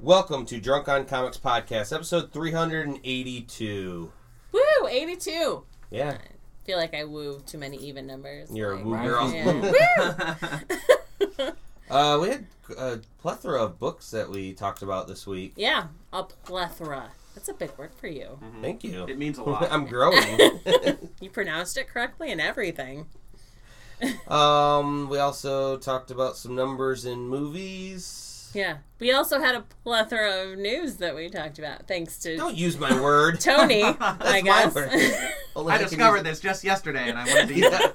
Welcome to Drunk on Comics Podcast, episode 382. Woo, 82. Yeah. I feel like I woo too many even numbers. You're a woo girl. Yeah. Woo! We had a plethora of books that we talked about this week. Yeah, a plethora. That's a big word for you. Mm-hmm. Thank you. It means a lot. I'm growing. You pronounced it correctly and everything. We also talked about some numbers in movies. Yeah. We also had a plethora of news that we talked about, thanks to... Don't use my word. Tony, I guess. I discovered this just yesterday, and I wanted to use that.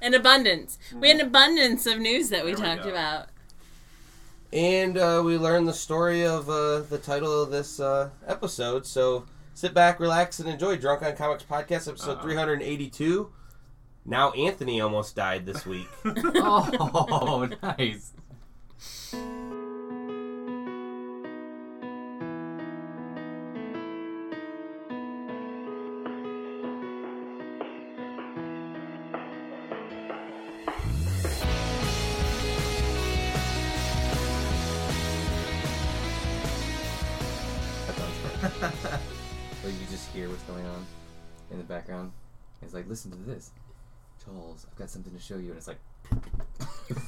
An abundance. We had an abundance of news that we talked about. And we learned the story of the title of this episode, so sit back, relax, and enjoy Drunk on Comics Podcast, episode 382. Now Anthony almost died this week. Oh, nice. Or you just hear what's going on in the background. It's like, listen to this. Charles, I've got something to show you. And it's like,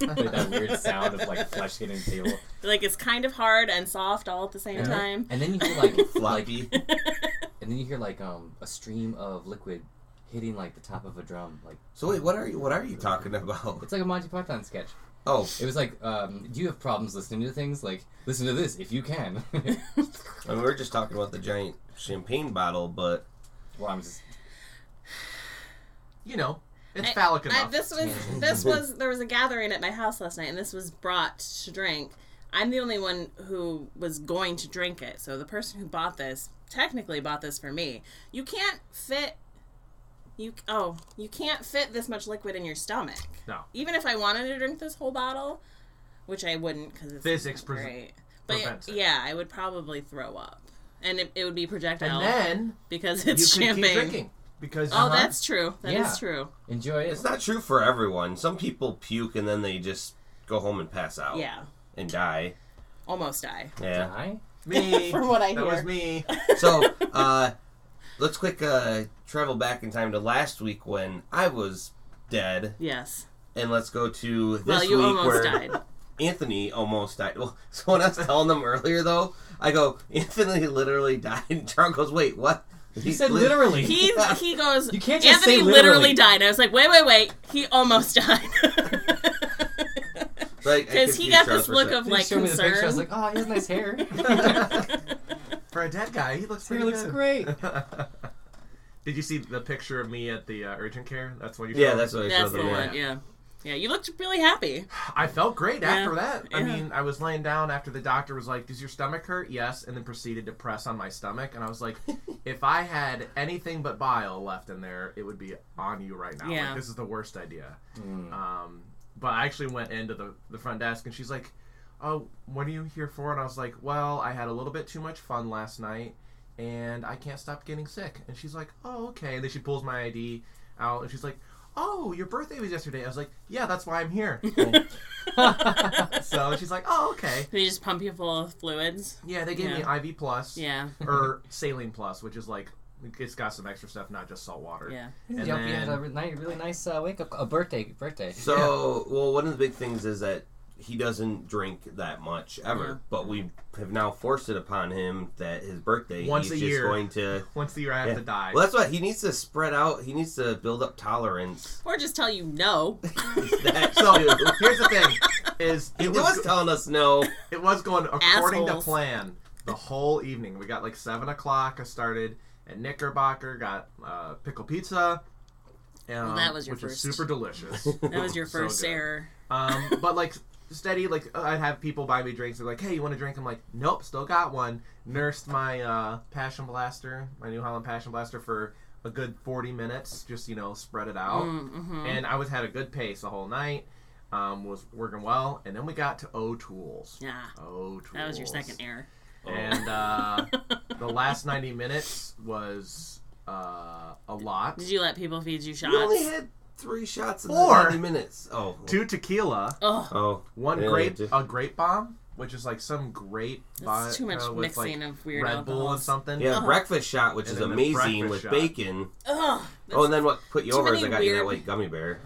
like that weird sound of like flesh hitting the table. Like it's kind of hard and soft all at the same time. And then you hear like floppy. And then you hear like a stream of liquid hitting like the top of a drum. Like, so wait, what are you talking about? It's like a Monty Python sketch. Oh, it was like, do you have problems listening to things? Like, listen to this if you can. I mean, we were just talking about the giant champagne bottle, but well, I'm just, you know, it's phallic enough. This was there was a gathering at my house last night, and this was brought to drink. I'm the only one who was going to drink it, so the person who bought this technically bought this for me. You can't fit. You can't fit this much liquid in your stomach. No. Even if I wanted to drink this whole bottle, which I wouldn't because it's physics not great. But I would probably throw up, and it would be projectile. And then because it's champagne, keep drinking because that's true. That is true. Enjoy it. It's not true for everyone. Some people puke and then they just go home and pass out. Yeah. And die. Almost die. Yeah. Die? Me. From what I hear, that was me. So, let's quick travel back in time to last week when I was dead. Yes. And let's go to this week where died. Anthony almost died. Well, so when I was telling them earlier, though, I go, Anthony literally died. And Charles goes, wait, what? He said literally. He goes, you can't just Anthony say literally died. And I was like, wait. He almost died. Because he got Charles this look of, like, concern. The picture, I was like, oh, he has nice hair. For a dead guy, he looks pretty good. He looks great. Did you see the picture of me at the urgent care? That's what you showed? Yeah, that's what I showed. That's the one, yeah. Yeah, you looked really happy. I felt great after that. Yeah. I mean, I was laying down after the doctor was like, does your stomach hurt? Yes, and then proceeded to press on my stomach. And I was like, if I had anything but bile left in there, it would be on you right now. Yeah. Like, this is the worst idea. Mm. But I actually went into the front desk, and she's like, oh, what are you here for? And I was like, well, I had a little bit too much fun last night, and I can't stop getting sick. And she's like, oh, okay. And then she pulls my ID out, and she's like, oh, your birthday was yesterday. I was like, yeah, that's why I'm here. So she's like, oh, okay. They just pump you full of fluids? Yeah, they gave me IV Plus. Yeah. Or Saline Plus, which is like, it's got some extra stuff, not just salt water. Yeah. And then, you had a really nice wake-up, a birthday. So, well, one of the big things is that he doesn't drink that much ever, but we have now forced it upon him that his birthday once a year I have to die. Well, that's what he needs to spread out. He needs to build up tolerance, or just tell you no. So here's the thing: is it was telling us no. It was going according to plan the whole evening. We got like 7:00. I started at Knickerbocker, got pickle pizza. Well, that was your which first. Is super delicious. That was your first error. But like. Steady, like I'd have people buy me drinks. They're like, "Hey, you want a drink?" I'm like, "Nope, still got one." Nursed my my New Holland Passion Blaster for a good 40 minutes. Just spread it out, and I had a good pace the whole night. Was working well, and then we got to O'Toole's. Yeah, O'Toole's. That was your second error. And the last 90 minutes was a lot. Did you let people feed you shots? You only had 3 shots in 90 minutes. 2 tequila. Oh. One grape bomb. which is like some great vodka too much with mixing like of weird Red alcohols. Bull and something. Yeah, uh-huh. Breakfast shot, which is amazing with bacon. Ugh, oh, and then what put you over is I got you that white gummy bear.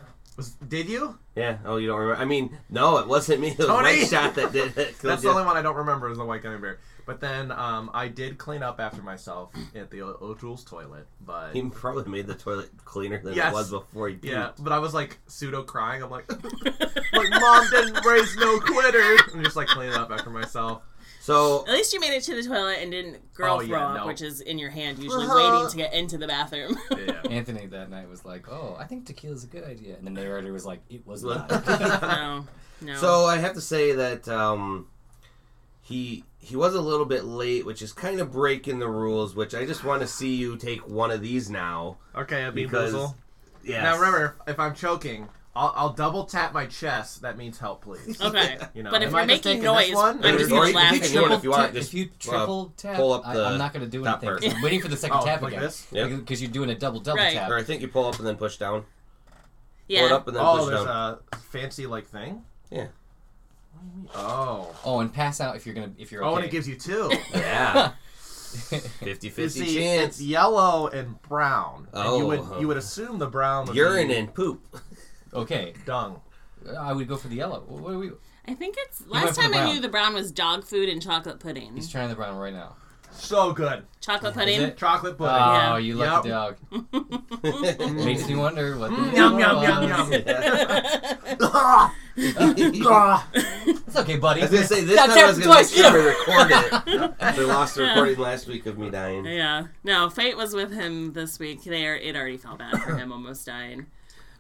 Did you? Yeah. Oh, you don't remember? I mean, no, it wasn't me. It was White Shot that did it. That's the only one I don't remember is the white gummy bear. But then I did clean up after myself at the O'Toole's toilet. But he probably made the toilet cleaner than it was before he did. Yeah, but I was like pseudo crying. I'm like, like mom didn't raise no quitter. I'm just like cleaning up after myself. So at least you made it to the toilet and didn't throw up, which is in your hand usually waiting to get into the bathroom. Yeah. Anthony that night was like, "Oh, I think tequila's a good idea," and the narrator was like, "It was not." No. So I have to say that he was a little bit late, which is kind of breaking the rules. Which I just want to see you take one of these now. Okay, I'll be boozle. Yeah. Now remember, if I'm choking. I'll double tap my chest. That means help, please. Okay. You know, but if you're making noise, I'm just going to laugh at you. If you triple tap, I'm not going to do anything. I'm waiting for the second tap like again. Because you're doing a double right. tap. Or I think you pull up and then push down. Yeah. Pull it up and then push down. Oh, there's a fancy like thing? Yeah. Oh. Oh, and pass out if you're going to if you're okay. Oh, and it gives you two. Yeah. 50-50 chance. It's yellow and brown. Oh. You would assume the brown would urine and poop. Okay, dung. I would go for the yellow. What are we? I think it's last time I knew the brown was dog food and chocolate pudding. He's trying the brown right now. So good. Chocolate pudding. Chocolate pudding. Oh, yeah. You lucky dog. Makes me wonder what. Yum yum yum yum. It's okay, buddy. I was gonna say this time I was gonna make sure we record it. We lost the recording last week of me dying. Yeah. No, fate was with him this week. It already felt bad for him almost dying,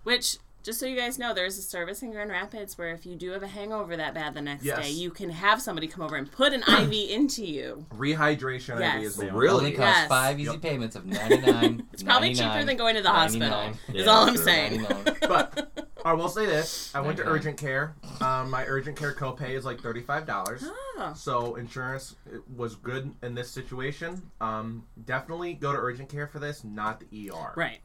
which. Just so you guys know, there's a service in Grand Rapids where if you do have a hangover that bad the next day, you can have somebody come over and put an IV into you. Rehydration IV is the really only costs 5 easy payments of $99. It's probably cheaper than going to the hospital. Yeah, is all I'm saying. But I will say this: I went to urgent care. My urgent care copay is like $35. Oh. So insurance was good in this situation. Definitely go to urgent care for this, not the ER. Right.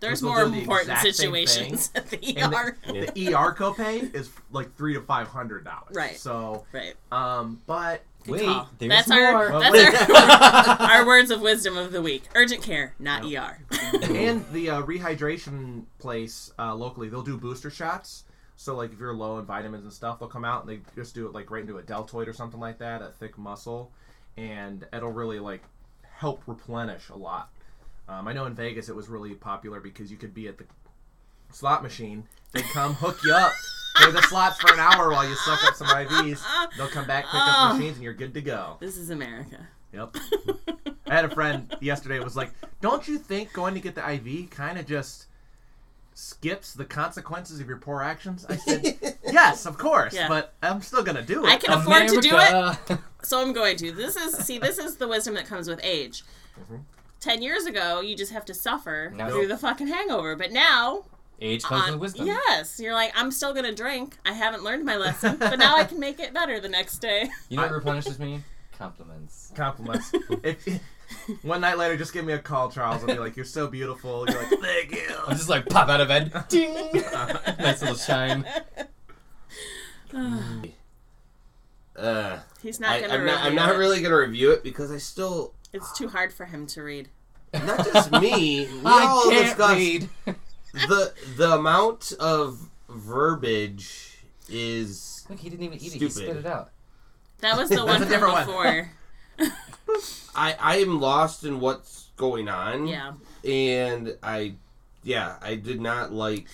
There's more important situations at the ER. The ER copay is like $300 to $500. Right. So. Right. But wait, that's more. Our words of wisdom of the week: urgent care, not ER. And the rehydration place locally, they'll do booster shots. So like if you're low in vitamins and stuff, they'll come out and they just do it like right into a deltoid or something like that, a thick muscle, and it'll really like help replenish a lot. I know in Vegas it was really popular because you could be at the slot machine. They'd come hook you up for the slots for an hour while you suck up some IVs. They'll come back, pick up machines, and you're good to go. This is America. Yep. I had a friend yesterday was like, don't you think going to get the IV kind of just skips the consequences of your poor actions? I said, yes, of course, but I'm still going to do it. I can afford to do it, so I'm going to. This is the wisdom that comes with age. Mm-hmm. 10 years ago, you just have to suffer through the fucking hangover. But now... age comes with wisdom. Yes. You're like, I'm still going to drink. I haven't learned my lesson. But now I can make it better the next day. You know what replenishes me? Compliments. One night later, just give me a call, Charles. I'll be like, you're so beautiful. You're like, thank you. I'll just like pop out of bed. Ding. Nice little shine. He's not going to review it. I'm not really going to review it because I still... it's too hard for him to read. Not just me. We all discussed read. The amount of verbiage is look, he didn't even eat it. He spit it out. That was the one from before. I am lost in what's going on. Yeah. And I did not like...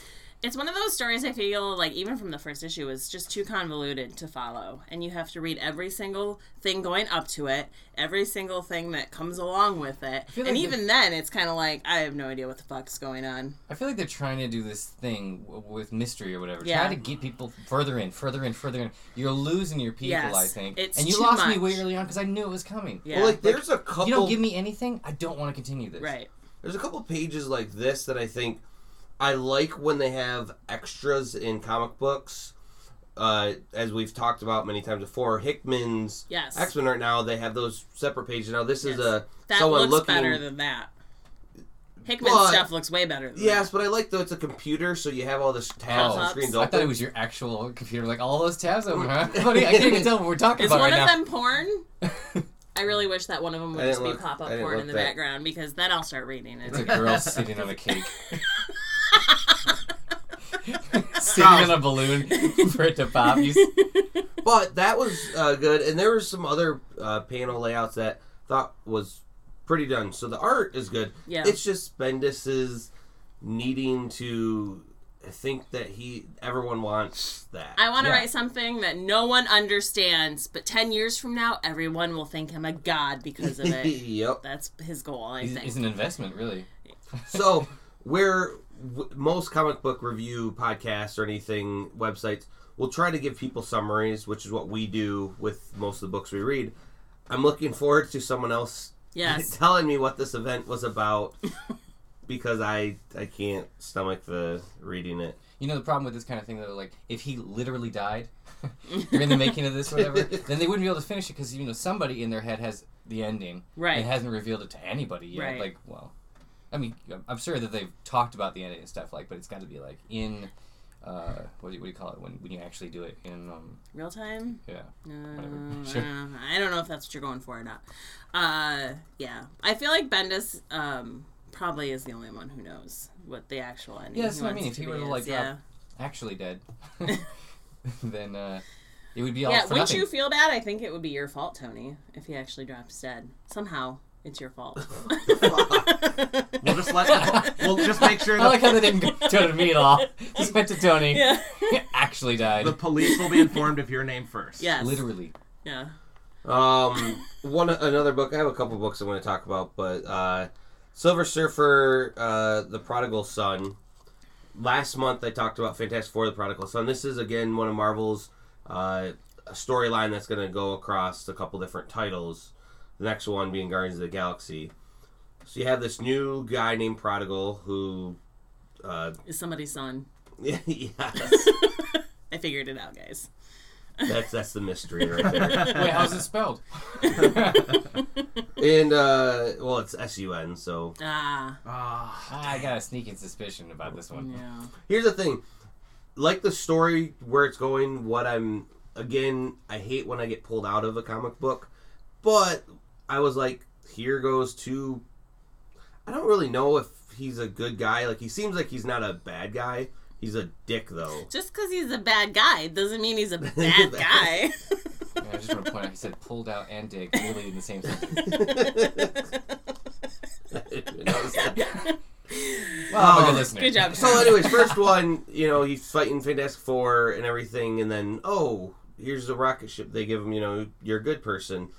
it's one of those stories I feel like even from the first issue is just too convoluted to follow. And you have to read every single thing going up to it, every single thing that comes along with it. Like and even then, it's kind of like, I have no idea what the fuck's going on. I feel like they're trying to do this thing with mystery or whatever. Yeah. Try to get people further in. You're losing your people, I think. It's and you lost me way early on because I knew it was coming. Yeah. Well, like, there's a couple... you don't give me anything, I don't want to continue this. Right. There's a couple pages like this that I think... I like when they have extras in comic books, as we've talked about many times before. Hickman's X-Men right now, they have those separate pages. Now this is a... that someone looks better than that. Hickman's stuff looks way better than that. But I like, though, it's a computer, so you have all this tabs on the screen. I thought it was your actual computer, like, all those tabs over, huh? Funny, I can't even tell what we're talking about right now. Is one of them porn? I really wish that one of them would just be pop-up porn in the background, because then I'll start reading it. It's a girl sitting on a cake. Sitting in a balloon for it to pop. But that was good, and there were some other panel layouts that I thought was pretty done. So the art is good. Yeah. It's just Bendis's needing to think that everyone wants that. I want to write something that no one understands, but 10 years from now, everyone will think him a god because of it. Yep, that's his goal. I think he's an investment, really. So we're. Most comic book review podcasts or anything, websites, will try to give people summaries, which is what we do with most of the books we read. I'm looking forward to someone else telling me what this event was about, because I can't stomach the reading it. You know, the problem with this kind of thing, though, like, if he literally died in the making of this or whatever, then they wouldn't be able to finish it, because, you know, somebody in their head has the ending. Right. And hasn't revealed it to anybody yet. Right. Like, well... I mean, I'm sure that they've talked about the ending and stuff, like, but it's got to be, like, in, what do you call it, when you actually do it? In real time? Yeah. Whatever. Sure. I don't know if that's what you're going for or not. Yeah. I feel like Bendis probably is the only one who knows what the actual ending is. Yeah, that's what I mean. If he were, like, actually dead, then it would be all for nothing. Yeah, wouldn't you feel bad? I think it would be your fault, Tony, if he actually drops dead. Somehow. It's your fault. We'll just make sure. I like how they didn't go to me at all. Just went to Tony. Yeah. He actually died. The police will be informed of your name first. Yes. Literally. Yeah. Another book. I have a couple books I want to talk about, but Silver Surfer, The Prodigal Son. Last month I talked about Fantastic Four, The Prodigal Son. This is again one of Marvel's storyline that's going to go across a couple different titles. The next one being Guardians of the Galaxy. So you have this new guy named Prodigal who... is somebody's son. Yes. I figured it out, guys. That's the mystery right there. Wait, how's it spelled? And, it's S-U-N, so... I got a sneaking suspicion about this one. Yeah. Here's the thing. Like the story, where it's going, I hate when I get pulled out of a comic book, but... I was like, here goes to... I don't really know if he's a good guy. Like, he seems like he's not a bad guy. He's a dick, though. Just because he's a bad guy doesn't mean he's a bad guy. Yeah, I just want to point out, he said pulled out and dick really in the same sentence. Well, I'm a good listener. Good job. So anyways, first one, you know, he's fighting Fantastic Four and everything, and then, here's the rocket ship. They give him, you know, you're a good person.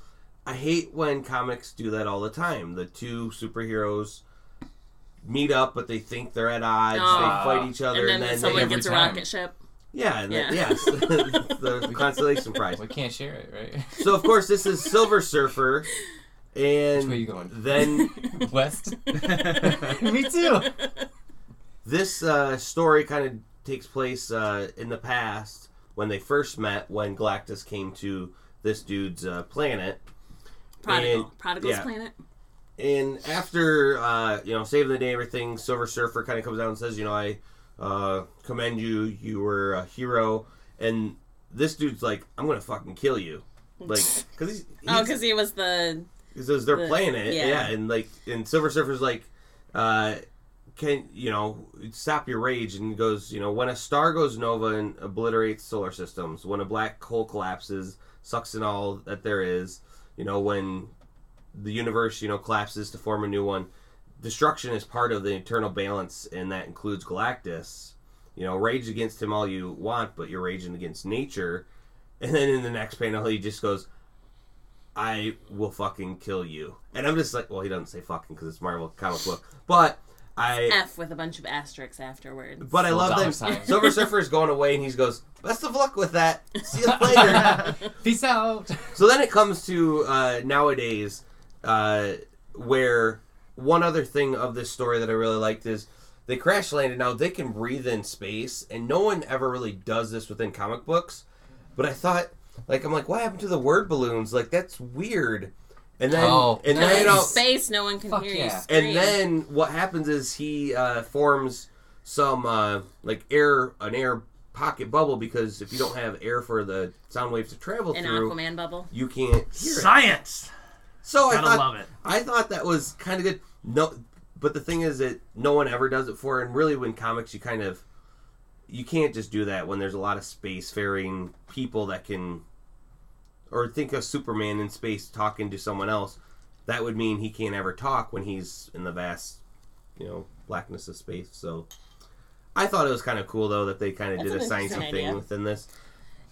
I hate when comics do that all the time. The two superheroes meet up, but they think they're at odds. They fight each other, and then someone gets a rocket ship. Yeah, the consolation prize. We can't share it, right? So, of course, this is Silver Surfer, and which way are you going? Then west. Me too. This story kind of takes place in the past when they first met, when Galactus came to this dude's planet. Prodigal's planet. And after, saving the day and everything, Silver Surfer kind of comes out and says, you know, I commend you. You were a hero. And this dude's like, I'm going to fucking kill you. Like, because he was the... Because it was their planet. Yeah. And Silver Surfer's like, stop your rage. And goes, you know, when a star goes nova and obliterates solar systems, when a black hole collapses, sucks in all that there is, you know, when the universe, you know, collapses to form a new one, destruction is part of the eternal balance, and that includes Galactus. You know, rage against him all you want, but you're raging against nature. And then in the next panel, he just goes, I will fucking kill you. And I'm just like, well, he doesn't say fucking because it's Marvel comic book. But I... F with a bunch of asterisks afterwards. But I love that Silver Surfer is going away, and he goes... Best of luck with that. See you later. Peace out. So then it comes to nowadays where one other thing of this story that I really liked is they crash landed. Now they can breathe in space, and no one ever really does this within comic books. But I thought, like, I'm like, what happened to the word balloons? Like, that's weird. And then, space, no one can hear you scream. And then what happens is he forms some like air pocket bubble, because if you don't have air for the sound waves to travel through, an Aquaman bubble, you can't hear science. So I thought that was kind of good. No, but the thing is that no one ever does it for, and really, when comics, you kind of you can't just do that when there's a lot of spacefaring people that can. Or think of Superman in space talking to someone else. That would mean he can't ever talk when he's in the vast, blackness of space. So I thought it was kind of cool, though, that they kind of did a science thing within this.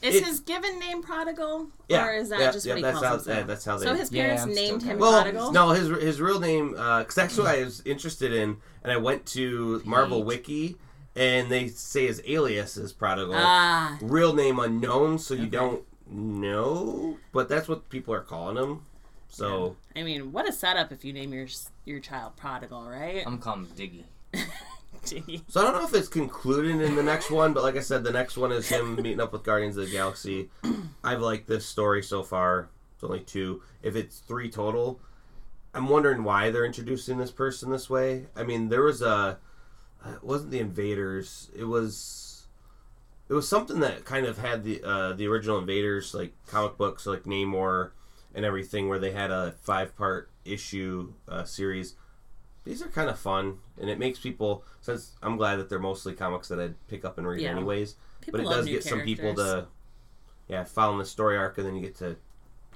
Is his given name Prodigal? Yeah, or is that just what he calls himself? That's how they... So his parents named him Prodigal? No, his real name... Because that's what I was interested in. And I went to Marvel Wiki, and they say his alias is Prodigal. Real name unknown, so you don't... No, but that's what people are calling him. So yeah. I mean, what a setup if you name your child Prodigal, right? I'm calling him Diggy. Diggy. So I don't know if it's concluded in the next one, but like I said, the next one is him meeting up with Guardians of the Galaxy. I've liked this story so far. It's only 2. If it's 3 total, I'm wondering why they're introducing this person this way. I mean, there was it wasn't the Invaders. It was something that kind of had the original Invaders, like comic books, like Namor and everything, where they had a 5-part issue series. These are kind of fun, and it makes people, since I'm glad that they're mostly comics that I'd pick up and read anyways, people but it does get characters. Some people to follow the story arc, and then you get to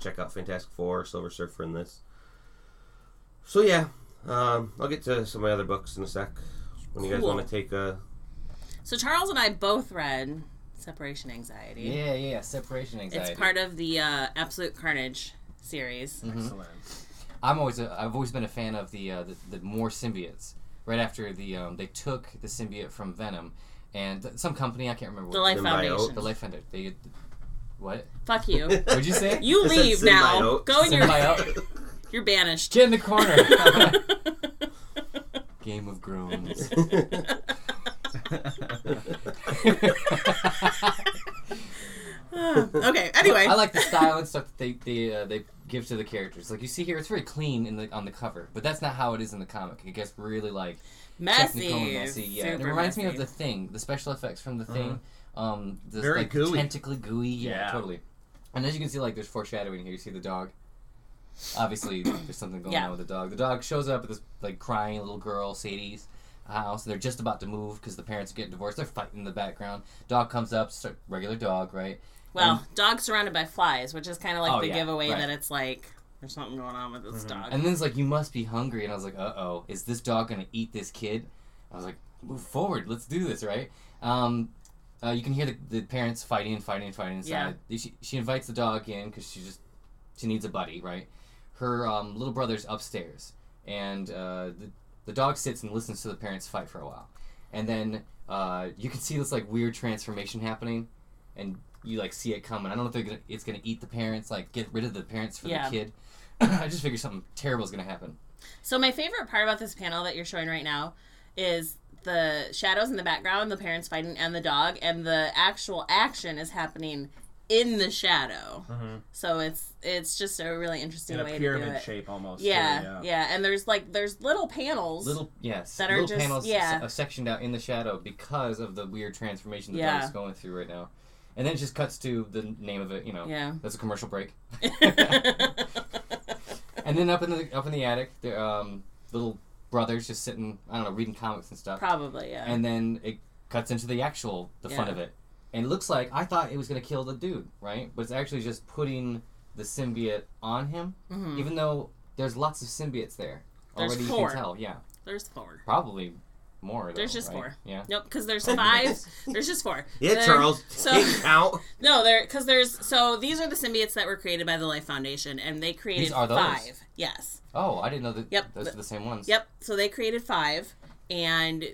check out Fantastic Four, Silver Surfer, and this. So I'll get to some of my other books in a sec when you guys want to take a... So Charles and I both read Separation Anxiety. Yeah, Separation Anxiety. It's part of the Absolute Carnage series. Mm-hmm. Excellent. I've always been a fan of the Moore symbiotes. Right after they took the symbiote from Venom, and some company I can't remember. The Life Foundation. They what? Fuck you. What'd you say? You leave now. Go in your. You're banished. Get in the corner. Game of Groans. Okay. Anyway, I like the style and stuff that they give to the characters. Like you see here, it's very clean on the cover, but that's not how it is in the comic. It gets really like messy. Yeah, it reminds me of The Thing, the special effects from The Thing. This, very like, gooey, tentacly gooey. Yeah, totally. And as you can see, like there's foreshadowing here. You see the dog. Obviously, there's something going on with the dog. The dog shows up at this like crying little girl, Sadie's house. They're just about to move because the parents are getting divorced. They're fighting in the background. Dog comes up, regular dog, right? Well, dog surrounded by flies, which is kind of like the giveaway that it's like there's something going on with this dog. And then it's like, you must be hungry. And I was like, uh-oh, is this dog going to eat this kid? I was like, move forward. Let's do this, right? You can hear the parents fighting inside. Yeah. She invites the dog in because she needs a buddy, right? Her little brother's upstairs. And the dog sits and listens to the parents fight for a while. And then you can see this like weird transformation happening, and you like see it coming. I don't know if it's going to eat the parents, like get rid of the parents for the kid. I just figured something terrible is going to happen. So my favorite part about this panel that you're showing right now is the shadows in the background, the parents fighting, and the dog, and the actual action is happening in the shadow. Mm-hmm. So it's just a really interesting way to do it. In a pyramid shape almost. Yeah. And there's little panels. Sectioned out in the shadow because of the weird transformation the dog's going through right now. And then it just cuts to the name of it, That's a commercial break. And then up in the attic, the little brother's just sitting, I don't know, reading comics and stuff. Probably, yeah. And then it cuts into the actual, the fun of it. And it looks like, I thought it was going to kill the dude, right? But it's actually just putting the symbiote on him, even though there's lots of symbiotes there. There's already 4. You can tell, yeah. There's 4. Probably more, though, there's just 4. Yeah. Nope, because there's 5. There's just 4. Yeah, there, Charles, take out. No, because there's... So these are the symbiotes that were created by the Life Foundation, and they created 5. Yes. Oh, I didn't know that those are the same ones. Yep, so they created 5, and...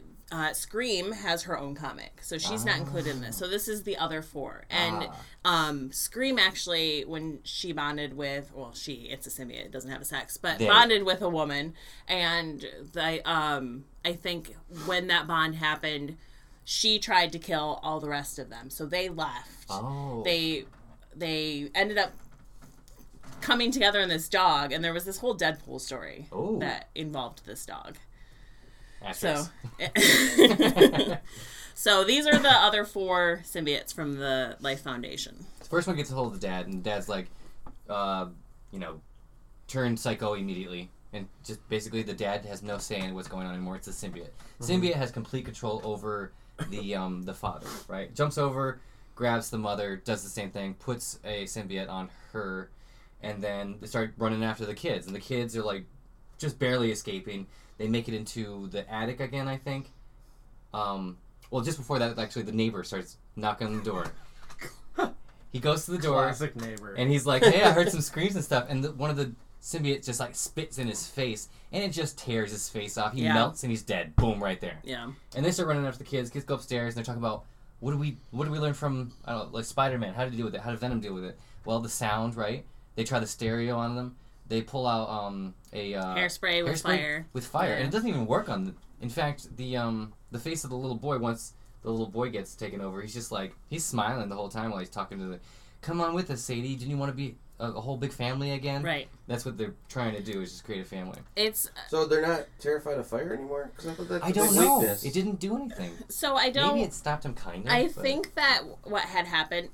Scream has her own comic, so she's not included in this. So this is the other 4. And Scream actually, when she bonded with, it's a symbiote, it doesn't have a sex, but bonded with a woman. And I think when that bond happened, she tried to kill all the rest of them. So they left. They ended up coming together in this dog, and there was this whole Deadpool story that involved this dog. So these are the other four symbiotes from the Life Foundation. The first one gets a hold of the dad, and dad's like, you know, turned psycho immediately. And just basically the dad has no say in what's going on anymore. It's the symbiote. Mm-hmm. Symbiote has complete control over the father, right? Jumps over, grabs the mother, does the same thing, puts a symbiote on her, and then they start running after the kids. And the kids are, like, just barely escaping. They make it into the attic again, I think. Well, just before that, actually, the neighbor starts knocking on the door. He goes to the door. Classic neighbor. And he's like, hey, I heard some screams and stuff. And one of the symbiotes just, like, spits in his face, and it just tears his face off. He melts, and he's dead. Boom, right there. Yeah. And they start running after the kids. Kids go upstairs, and they're talking about, what do we learn from, I don't know, like, Spider-Man? How did he deal with it? How did Venom deal with it? Well, the sound, right? They try the stereo on them. They pull out hairspray with fire. Yeah. And it doesn't even work on them. In fact, the face of the little boy, once the little boy gets taken over, he's just like, he's smiling the whole time while he's talking to the, come on with us, Sadie. Didn't you want to be a whole big family again? Right. That's what they're trying to do, is just create a family. It's so they're not terrified of fire anymore? Because I thought that's I don't know. Weakness. It didn't do anything. So I don't... Maybe it stopped him, kind of. I think that what had happened...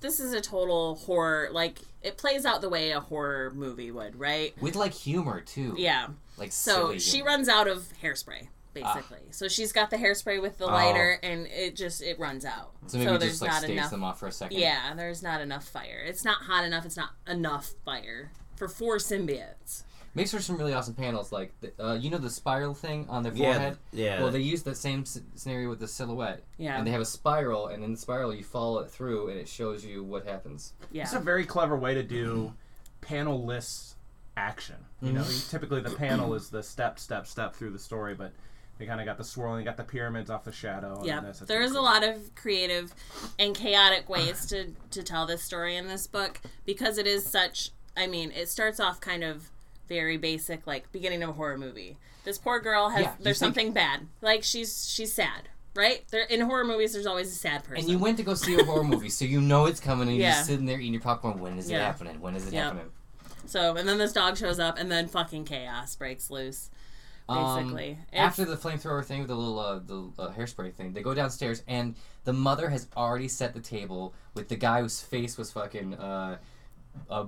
This is a total horror, like, it plays out the way a horror movie would, right? With, like, humor, too. Yeah. Like, so she runs out of hairspray, basically. So she's got the hairspray with the lighter, and it runs out. So maybe it just, like, staves them off for a second. Yeah, there's not enough fire. It's not hot enough, it's not enough fire for four symbiotes. Makes for some really awesome panels, like, you know the spiral thing on their forehead? Yeah. Well, they use that same scenario with the silhouette. Yeah. And they have a spiral, and in the spiral you follow it through, and it shows you what happens. Yeah. It's a very clever way to do panel-less action. You know, typically the panel is the step through the story, but they kind of got the swirling, got the pyramids off the shadow. Yeah, there is a lot of creative and chaotic ways to tell this story in this book, because it is such, I mean, it starts off kind of very basic, like, beginning of a horror movie. This poor girl has, there's something bad. Like, she's sad, right? In horror movies, there's always a sad person. And you went to go see a horror movie, so you know it's coming, and you're just sitting there eating your popcorn. When is it happening? When is it happening? So, and then this dog shows up, and then fucking chaos breaks loose, basically. After the flamethrower thing, with the little hairspray thing, they go downstairs, and the mother has already set the table with the guy whose face was fucking...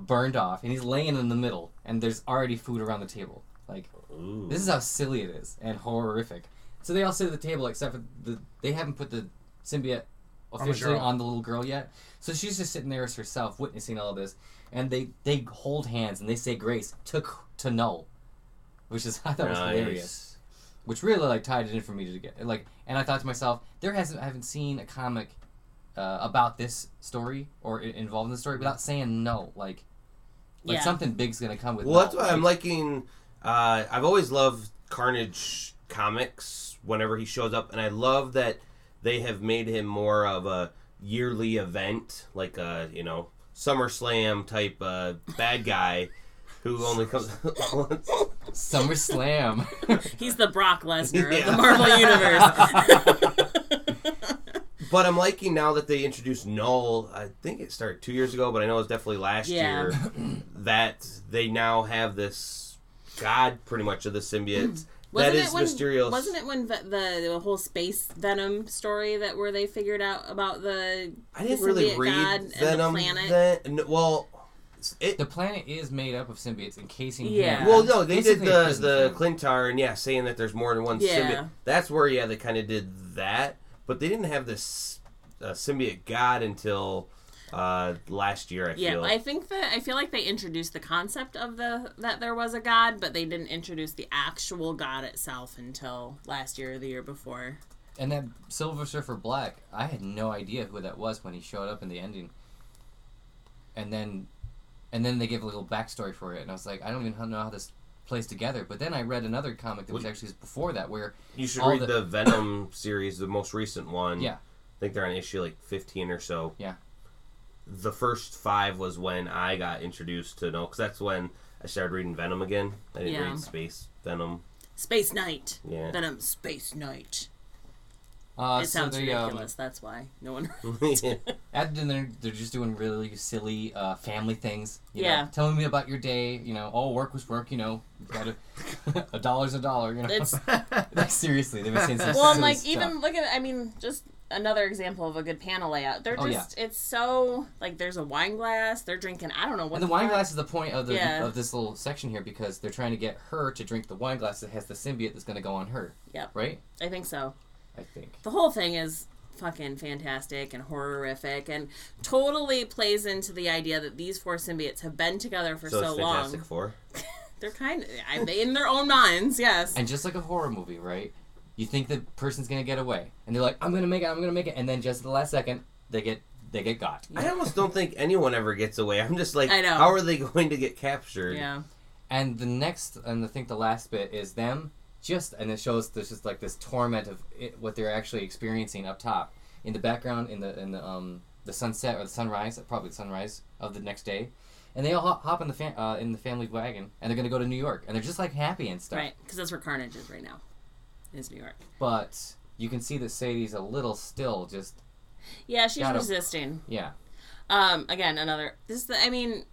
burned off, and he's laying in the middle, and there's already food around the table. Like, ooh. This is how silly it is and horrific. So they all sit at the table, except for they haven't put the symbiote officially on the little girl yet. So she's just sitting there as herself, witnessing all this. And they hold hands and they say grace to null, which is I thought was hilarious, which really like tied it in for me to get like. And I thought to myself, I haven't seen a comic about this story or involved in the story without saying no. Like something big's gonna come with. Well, that's why I'm liking. I've always loved Carnage comics. Whenever he shows up, and I love that they have made him more of a yearly event, like a SummerSlam type bad guy who only comes once. SummerSlam. He's the Brock Lesnar of the Marvel Universe. But I'm liking now that they introduced Null. I think it started 2 years ago, but I know it was definitely last year. That they now have this god, pretty much, of the symbiotes. Mysterio's. Wasn't it when the whole space Venom story that where they figured out about the I didn't the really read god Venom. And the planet? The planet is made up of symbiotes encasing him. Well, no, they basically did the Clintar, and saying that there's more than one symbiote. That's where they kind of did that. But they didn't have this symbiote god until last year, I feel. Yeah, I feel like they introduced the concept of that there was a god, but they didn't introduce the actual god itself until last year or the year before. And that Silver Surfer Black, I had no idea who that was when he showed up in the ending. And then they gave a little backstory for it, and I was like, I don't even know how this plays together. But then I read another comic that was actually before that, where you should read the Venom series, the most recent one. Yeah, I think they're on issue like 15 or so. Yeah, the first 5 was when I got introduced to because that's when I started reading Venom again. I didn't read Space Venom. Space Knight. Yeah, Venom Space Knight. It sounds ridiculous. That's why no one. At dinner, they're just doing really silly family things. You know, telling me about your day. You know, all work was work. You know, a dollar's a dollar. You know, it's like seriously, they've been saying some. Well, I'm like, stuff. Even look at. I mean, just another example of a good panel layout. They're just. It's so like there's a wine glass. They're drinking. I don't know what. And the wine glass is the point of of this little section here because they're trying to get her to drink the wine glass that has the symbiote that's going to go on her. Yep. Right. I think so. I think. The whole thing is fucking fantastic and horrific and totally plays into the idea that these four symbiotes have been together for so long. Fantastic Four? They're kind of, in their own minds, yes. And just like a horror movie, right? You think the person's going to get away. And they're like, I'm going to make it. And then just at the last second, they get got. I almost don't think anyone ever gets away. I'm just like, how are they going to get captured? Yeah. And the last bit is them. And it shows there's just like this torment of what they're actually experiencing up top. In the background, in the sunset or the sunrise, probably the sunrise of the next day, and they all hop in the family wagon, and they're gonna go to New York, and they're just like happy and stuff. Right, because that's where Carnage is right now, is New York. But you can see that Sadie's a little still just. Yeah, she's resisting. Yeah. Again, another.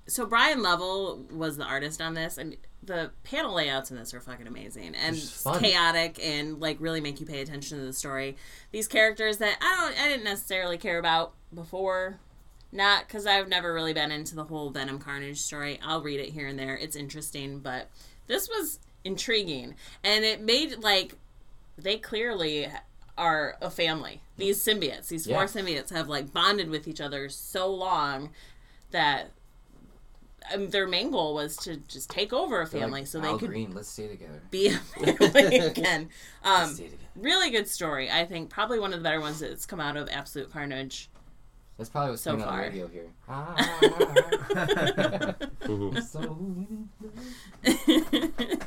So Brian Lovell was the artist on this, and. The panel layouts in this are fucking amazing and chaotic and like really make you pay attention to the story. These characters that I didn't necessarily care about before, not because I've never really been into the whole Venom Carnage story. I'll read it here and there. It's interesting, but this was intriguing and it made they clearly are a family. These symbiotes, these four symbiotes have bonded with each other so long that. Their main goal was to just take over a family so they could let's stay together. Be a family again. Let's stay together. Really good story. I think probably one of the better ones that's come out of Absolute Carnage. That's probably what's coming on the radio here. I'm so in love.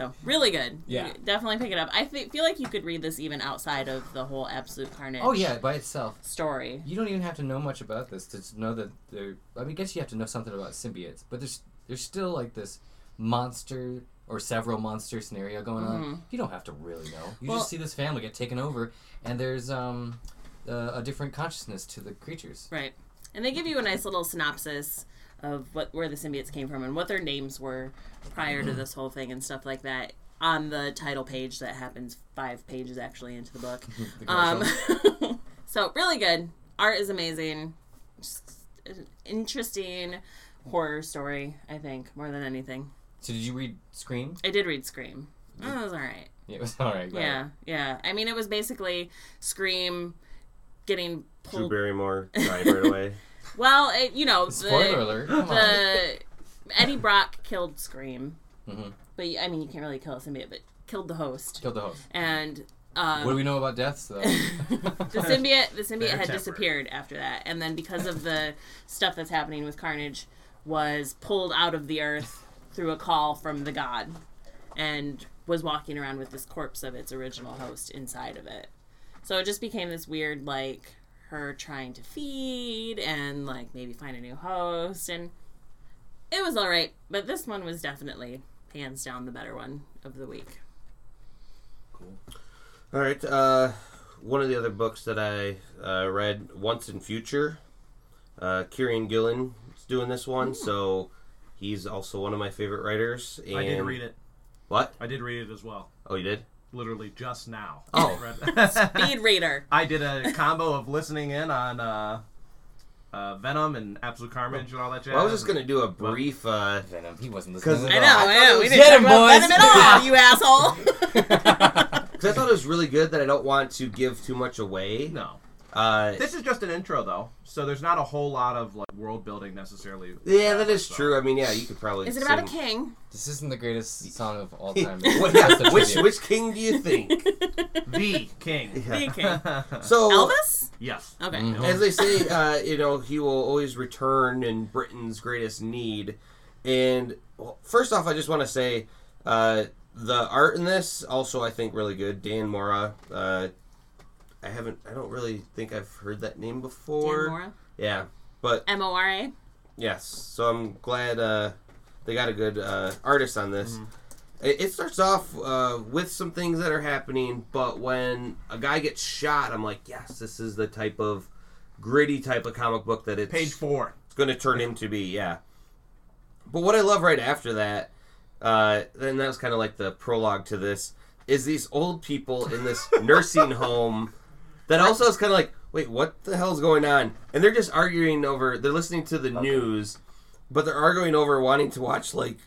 So, really good. Yeah. You definitely pick it up. I feel like you could read this even outside of the whole Absolute Carnage. Oh, yeah, by itself. Story. You don't even have to know much about this to know that I guess you have to know something about symbiotes, but there's still this monster or several monster scenario going on. You don't have to really know. You just see this family get taken over, and there's a different consciousness to the creatures. Right. And they give you a nice little synopsis of where the symbiotes came from and what their names were prior to this whole thing and stuff like that on the title page that happens 5 pages actually into the book. So really good. Art is amazing. Just an interesting horror story, I think, more than anything. So did you read Scream? I did read Scream. Oh, it was all right. Yeah, it was all right. Yeah. I mean, it was basically Scream getting pulled. Drew Barrymore died right away. Well, spoiler alert. The Eddie Brock killed Scream, but you can't really kill a symbiote, but killed the host. And what do we know about deaths, though? the symbiote had disappeared after that, and then because of the stuff that's happening with Carnage, was pulled out of the earth through a call from the god, and was walking around with this corpse of its original host inside of it. So it just became this weird her trying to feed and maybe find a new host, and it was all right, but this one was definitely hands down the better one of the week. Cool. All right, one of the other books that I read, Once in Future, Kieran Gillen is doing this one, so he's also one of my favorite writers. And I did read it. What? I did read it as well. Oh, you did? Literally just now. Oh. Speed reader. I did a combo of listening in on Venom and Absolute Carnage and all that jazz. Well, I was just going to do a brief... Venom. He wasn't listening at all. I know. We didn't talk about Venom at all, you asshole. Because I thought it was really good that I don't want to give too much away. No. This is just an intro, though, so there's not a whole lot of world building necessarily. Yeah, that is true. I mean, yeah, you could probably. Is it about a king? This isn't the greatest song of all time. Which king do you think? The king. Yeah. The king. So Elvis? Yes. Okay. Mm-hmm. As they say, he will always return in Britain's greatest need. And first off, I just want to say the art in this also I think really good. Dan Mora. I don't really think I've heard that name before. Dan Mora? Yeah, but... M-O-R-A? Yes, so I'm glad they got a good artist on this. It starts off with some things that are happening, but when a guy gets shot, I'm like, yes, this is the type of gritty type of comic book that it's... Page 4. It's going to turn into be, yeah. But what I love right after that, and that was kind of like the prologue to this, is these old people in this nursing home that also is kind of like, wait, what the hell's going on? And they're just arguing over... They're listening to the news, but they're arguing over wanting to watch, like,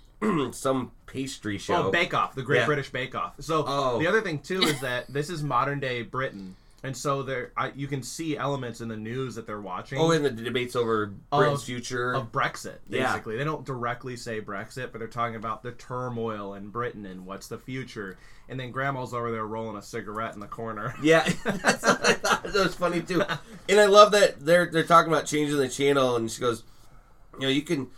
some... pastry show. Oh, Bake Off, the Great British Bake Off. So the other thing too is that this is modern day Britain, and so there you can see elements in the news that they're watching. Oh, and the debates over Britain's future of Brexit. Basically, they don't directly say Brexit, but they're talking about the turmoil in Britain and what's the future. And then Grandma's over there rolling a cigarette in the corner. Yeah, that's what I thought. That was funny too. And I love that they're talking about changing the channel, and she goes, "You know, you can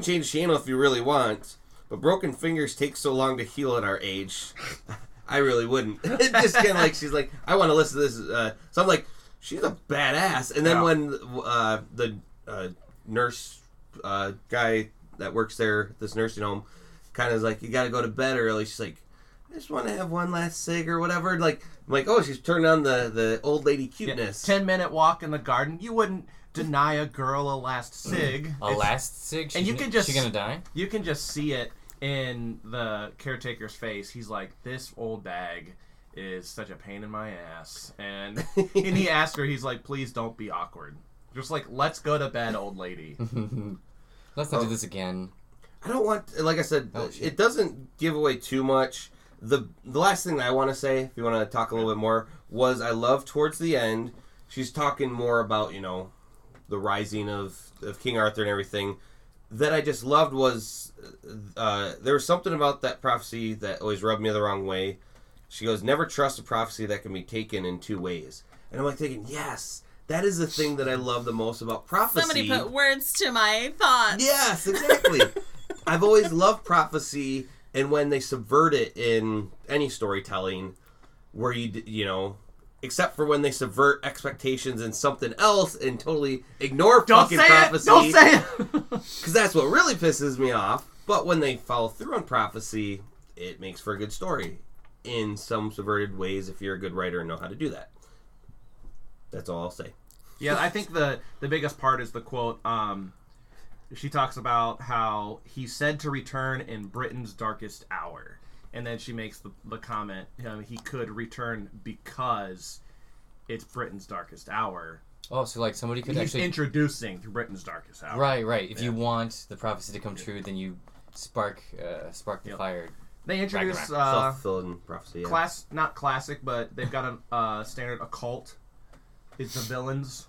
change the channel if you really want. But broken fingers take so long to heal at our age. I really wouldn't." Just kind of like, she's like, I want to listen to this. So I'm like, she's a badass. And then when the nurse guy that works there, this nursing home, kind of is like, you got to go to bed early. She's like, I just want to have one last cig or whatever. Like, I'm like, oh, she's turned on the old lady cuteness. 10-minute walk in the garden. You wouldn't deny a girl a last cig. A last cig? And she's going to die? You can just see it. In the caretaker's face, he's like, "This old bag is such a pain in my ass," and he asked her, he's like, "Please don't be awkward. Just like, let's go to bed, old lady. Let's not do this again." I don't want, like I said, it doesn't give away too much. The last thing that I want to say, if you want to talk a little bit more, was I love towards the end. She's talking more about, you know, the rising of King Arthur and everything. That I just loved was there was something about that prophecy that always rubbed me the wrong way. She goes, "Never trust a prophecy that can be taken in two ways." And I'm like thinking, yes, that is the thing that I love the most about prophecy. Somebody put words to my thoughts. Yes, exactly. I've always loved prophecy, and when they subvert it in any storytelling, where you know, except for when they subvert expectations in something else and totally ignore fucking prophecy. Don't say it! Because that's what really pisses me off. But when they follow through on prophecy, it makes for a good story in some subverted ways if you're a good writer and know how to do that. That's all I'll say. Yeah, I think the biggest part is the quote. She talks about how he said to return in Britain's darkest hour. And then she makes the comment, he could return because it's Britain's darkest hour. Oh, so like somebody could actually... He's introducing through Britain's darkest hour. Right. If you want the prophecy to come true, then you spark the fire. They introduce... self-fulfilling prophecy. Yeah. Not classic, but they've got a standard occult. It's the villains.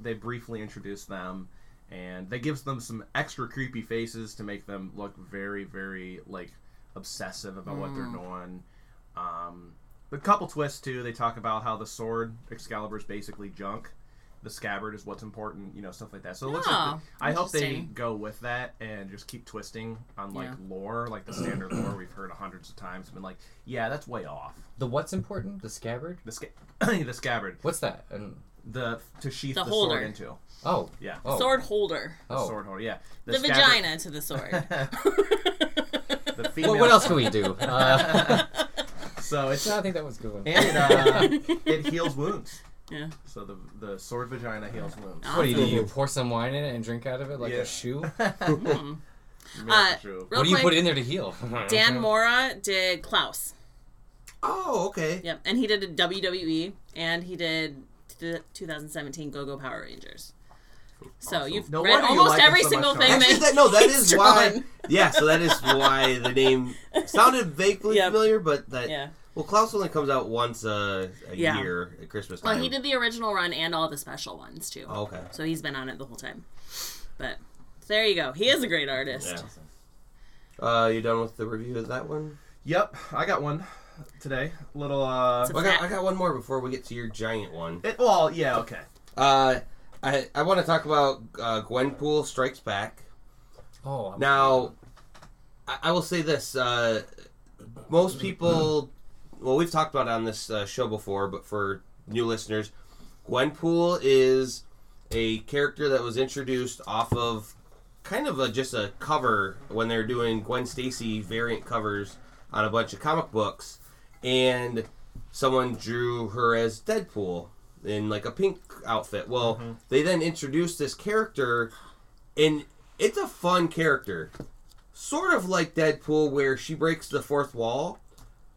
They briefly introduce them. And they gives them some extra creepy faces to make them look very, very, like... obsessive about what they're doing. A couple twists too. They talk about how the sword Excalibur is basically junk. The scabbard is what's important. You know, stuff like that. So it looks like I hope they go with that and just keep twisting on lore, like the standard lore we've heard hundreds of times. Been like, yeah, that's way off. The what's important? The scabbard. The scabbard. What's that? To sheath the sword into. Oh. Yeah. Oh. Sword holder. Oh. Sword holder. Yeah. The vagina to the sword. What else can we do? So it's. No, I think that was a good one. And it heals wounds. Yeah. So the sword vagina heals wounds. What do? You pour some wine in it and drink out of it like a shoe? What do you put in there to heal? Dan Mora did Klaus. Oh, okay. Yep, and he did a WWE, and he did the 2017 Go-Go Power Rangers. So awesome. You've read almost every single thing. Actually, that is why. Yeah, so that is why the name sounded vaguely familiar, but that. Yeah. Well, Klaus only comes out once a year at Christmas time. Well, he did the original run and all the special ones too. Oh, okay. So he's been on it the whole time. But there you go. He is a great artist. Yeah. You done with the review of that one? Yep, I got one today. Little. I got one more before we get to your giant one. Okay. I want to talk about Gwen Poole Strikes Back. Oh. Now, I will say this. Most people... Well, we've talked about it on this show before, but for new listeners, Gwen Poole is a character that was introduced off of kind of just a cover when they're doing Gwen Stacy variant covers on a bunch of comic books, and someone drew her as Deadpool in like a pink outfit. Well, they then introduced this character, and it's a fun character. Sort of like Deadpool, where she breaks the fourth wall,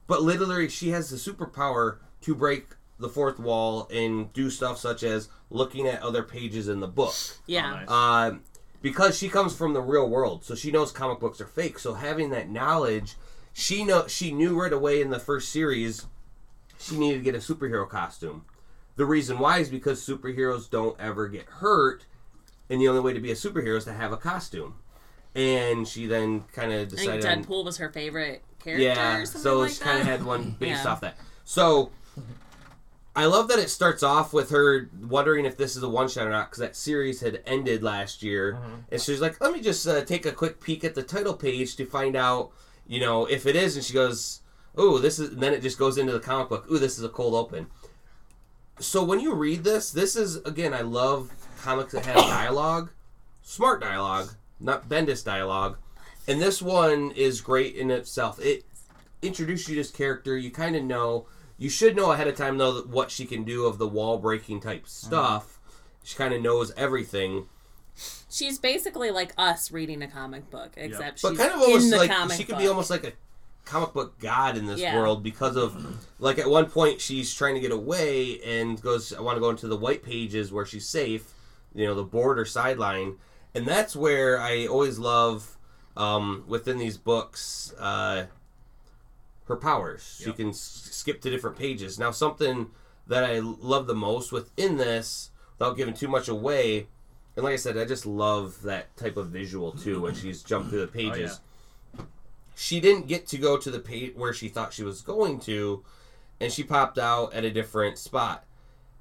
but literally she has the superpower to break the fourth wall and do stuff such as looking at other pages in the book. Yeah. Oh, nice. Because she comes from the real world, so she knows comic books are fake. So having that knowledge, she knew right away in the first series she needed to get a superhero costume. The reason why is because superheroes don't ever get hurt, and the only way to be a superhero is to have a costume. And she then kind of decided... I think Deadpool was her favorite character or something so like that. Yeah, so she kind of had one based off that. So, I love that it starts off with her wondering if this is a one-shot or not, because that series had ended last year. Mm-hmm. And she's like, let me just take a quick peek at the title page to find out, you know, if it is. And she goes, ooh, this is... And then it just goes into the comic book. Ooh, this is a cold open. So, when you read this, this is, again, I love comics that have dialogue. Smart dialogue. Not Bendis dialogue. And this one is great in itself. It introduces you to this character. You kind of know. You should know ahead of time, though, what she can do of the wall-breaking type stuff. Mm. She kind of knows everything. She's basically like us reading a comic book, except she's kind of almost in the like, comic book. She could be almost like a comic book god in this world because of, like, at one point she's trying to get away and goes, I want to go into the white pages where she's safe, you know, the border sideline. And that's where I always love, within these books, her powers. Yep. She can skip to different pages. Now, something that I love the most within this, without giving too much away, and like I said, I just love that type of visual, too, when she's jumped through the pages. Oh, yeah. She didn't get to go to the page where she thought she was going to, and she popped out at a different spot.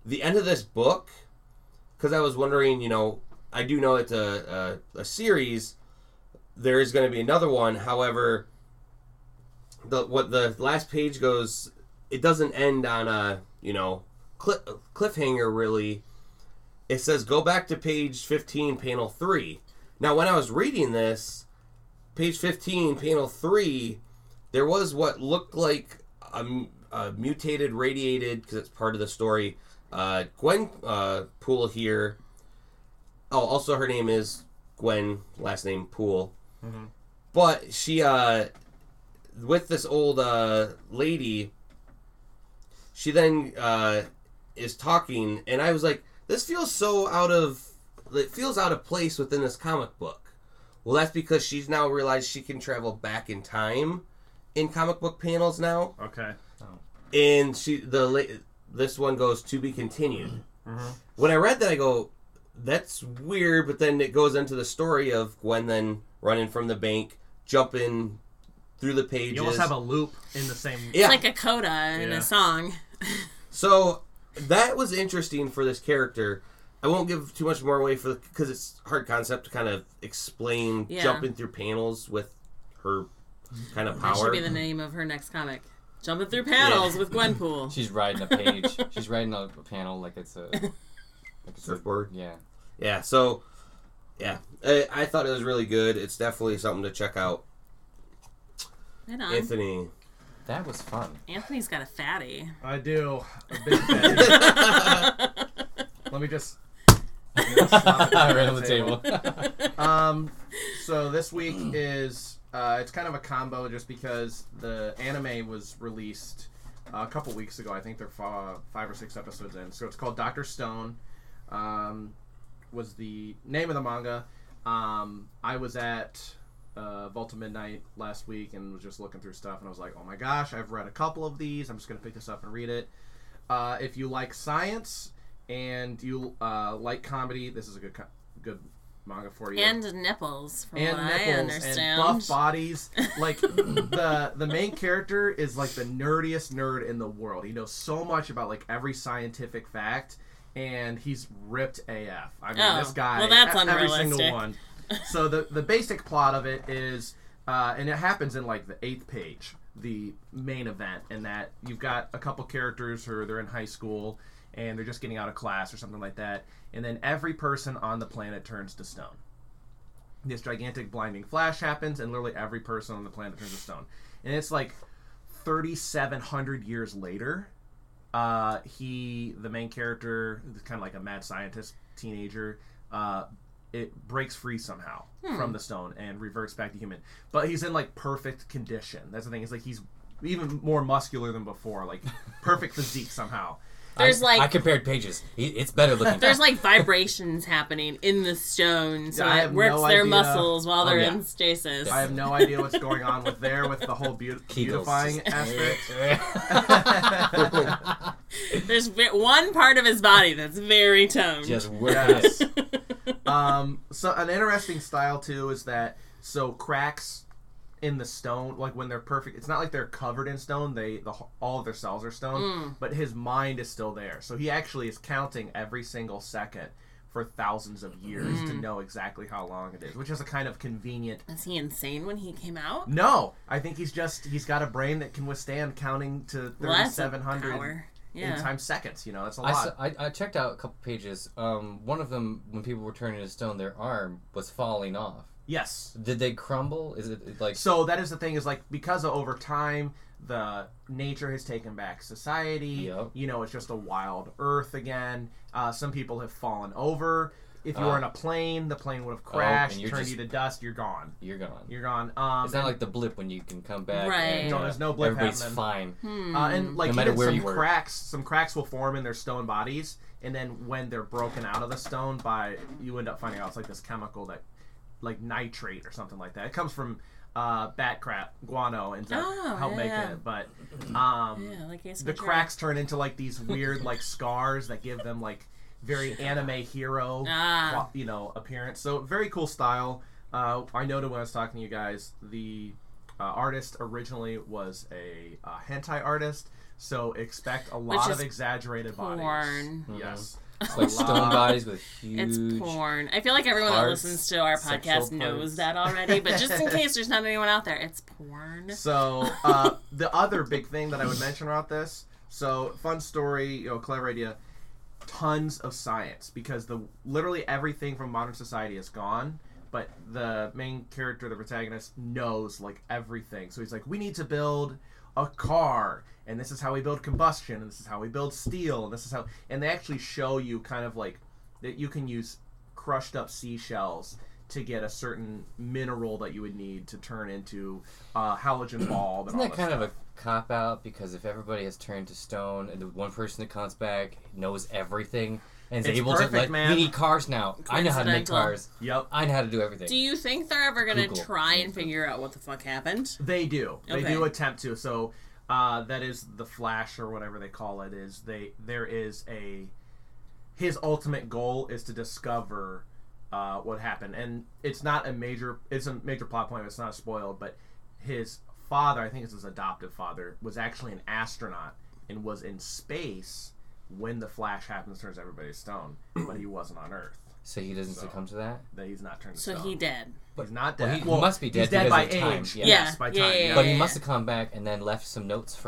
The end of this book, because I was wondering, you know, I do know it's a series. There is going to be another one. However, the last page goes, it doesn't end on a, you know, cliffhanger, really. It says, go back to page 15, panel 3. Now, when I was reading this, page 15, panel 3, there was what looked like a mutated, radiated, because it's part of the story, Gwen Poole here. Oh, also her name is Gwen, last name Poole. Mm-hmm. But she, with this old lady, she then is talking, and I was like, this feels out of place within this comic book. Well, that's because she's now realized she can travel back in time in comic book panels now. Okay. Oh. And this one goes, to be continued. Mm-hmm. When I read that, I go, that's weird, but then it goes into the story of Gwen then running from the bank, jumping through the pages. You almost have a loop in the same... Yeah. It's like a coda in a song. So, that was interesting for this character. I won't give too much more away for because it's a hard concept to kind of explain jumping through panels with her kind of power. That should be the name of her next comic. Jumping Through Panels with Gwen Poole. She's riding a page. She's riding a panel like it's a... Like a surfboard? Yeah. Yeah, so, yeah. I thought it was really good. It's definitely something to check out. Right on. Anthony. That was fun. Anthony's got a fatty. I do. A big fatty. Let me just... stop right on the table. So this week is... it's kind of a combo just because the anime was released a couple weeks ago. I think they're 5 or 6 episodes in. So it's called Dr. Stone. Was the name of the manga. I was at Volta Midnight last week and was just looking through stuff, and I was like, oh my gosh, I've read a couple of these. I'm just going to pick this up and read it. If you like science and you like comedy, this is a good manga for you. And nipples, from what I understand. And buff bodies. Like, the main character is like the nerdiest nerd in the world. He knows so much about like every scientific fact. And he's ripped AF. I mean, this guy, well, that's every single one. So the basic plot of it is, and it happens in like the 8th page, the main event, in that you've got a couple characters who they're in high school and they're just getting out of class or something like that. And then every person on the planet turns to stone. This gigantic blinding flash happens and literally every person on the planet turns to stone. And it's like 3,700 years later, the main character, kind of like a mad scientist teenager, it breaks free somehow from the stone and reverts back to human. But he's in like perfect condition. That's the thing. It's like he's even more muscular than before, like perfect physique somehow. There's I compared pages. It's better looking. There's like vibrations happening in the stone, so it works their muscles while they're in stasis. I have no idea what's going on with the whole beautifying aspect. There's one part of his body that's very toned. Just works. So an interesting style too is that cracks in the stone, like when they're perfect, it's not like they're covered in stone, all of their cells are stone, but his mind is still there, so he actually is counting every single second for thousands of years to know exactly how long it is, which is a kind of convenient. Is he insane when he came out? No, I think he's got a brain that can withstand counting to 3,700 in time seconds. You know, that's a lot. I checked out a couple pages. One of them, when people were turning into stone, their arm was falling off. Yes. Did they crumble? Is it like... So that is the thing, is like, because of over time, the nature has taken back society. Yep. You know, it's just a wild earth again. Some people have fallen over. If you were in a plane, the plane would have crashed, turned you to dust, you're gone. It's not like the blip when you can come back. Right. And, no, there's no blip happening. Everybody's fine. And like, no even some cracks will form in their stone bodies, and then when they're broken out of the stone you end up finding out it's like this chemical that like nitrate or something like that. It comes from bat crap, guano, and making it. But the cracks turn into like these weird like scars that give them like very anime hero, appearance. So very cool style. I noted when I was talking to you guys, the artist originally was a hentai artist, so expect a lot of exaggerated bodies. Mm-hmm. Yes. It's like stone bodies with huge... It's porn. I feel like everyone that listens to our podcast knows that already, but just in case there's not anyone out there, it's porn. So, the other big thing that I would mention about this, fun story, clever idea, tons of science, because literally everything from modern society is gone, but the main character, the protagonist, knows, like, everything. So he's like, we need to build a car, and this is how we build combustion, and this is how we build steel, and this is how, and they actually show you kind of like that you can use crushed up seashells to get a certain mineral that you would need to turn into a halogen bulb. Isn't that kind of a cop out, because if everybody has turned to stone and the one person that comes back knows everything and is able to, like, we need cars now. I know how to make cars. Yep. I know how to do everything. Do you think they're ever going to try and figure out what the fuck happened? They do. Okay. They do attempt to. So that is the Flash, or whatever they call it, is his ultimate goal is to discover what happened. And it's a major plot point. It's not spoiled, but his father, I think it's his adoptive father, was actually an astronaut and was in space when the Flash happens, turns everybody to stone, but he wasn't on Earth. So he doesn't succumb to that? That he's not turned to stone. So he's dead. But he's not dead. Well, he must be dead. He's dead by age. Yeah. Yes, by time. Yeah. But he must have come back and then left some notes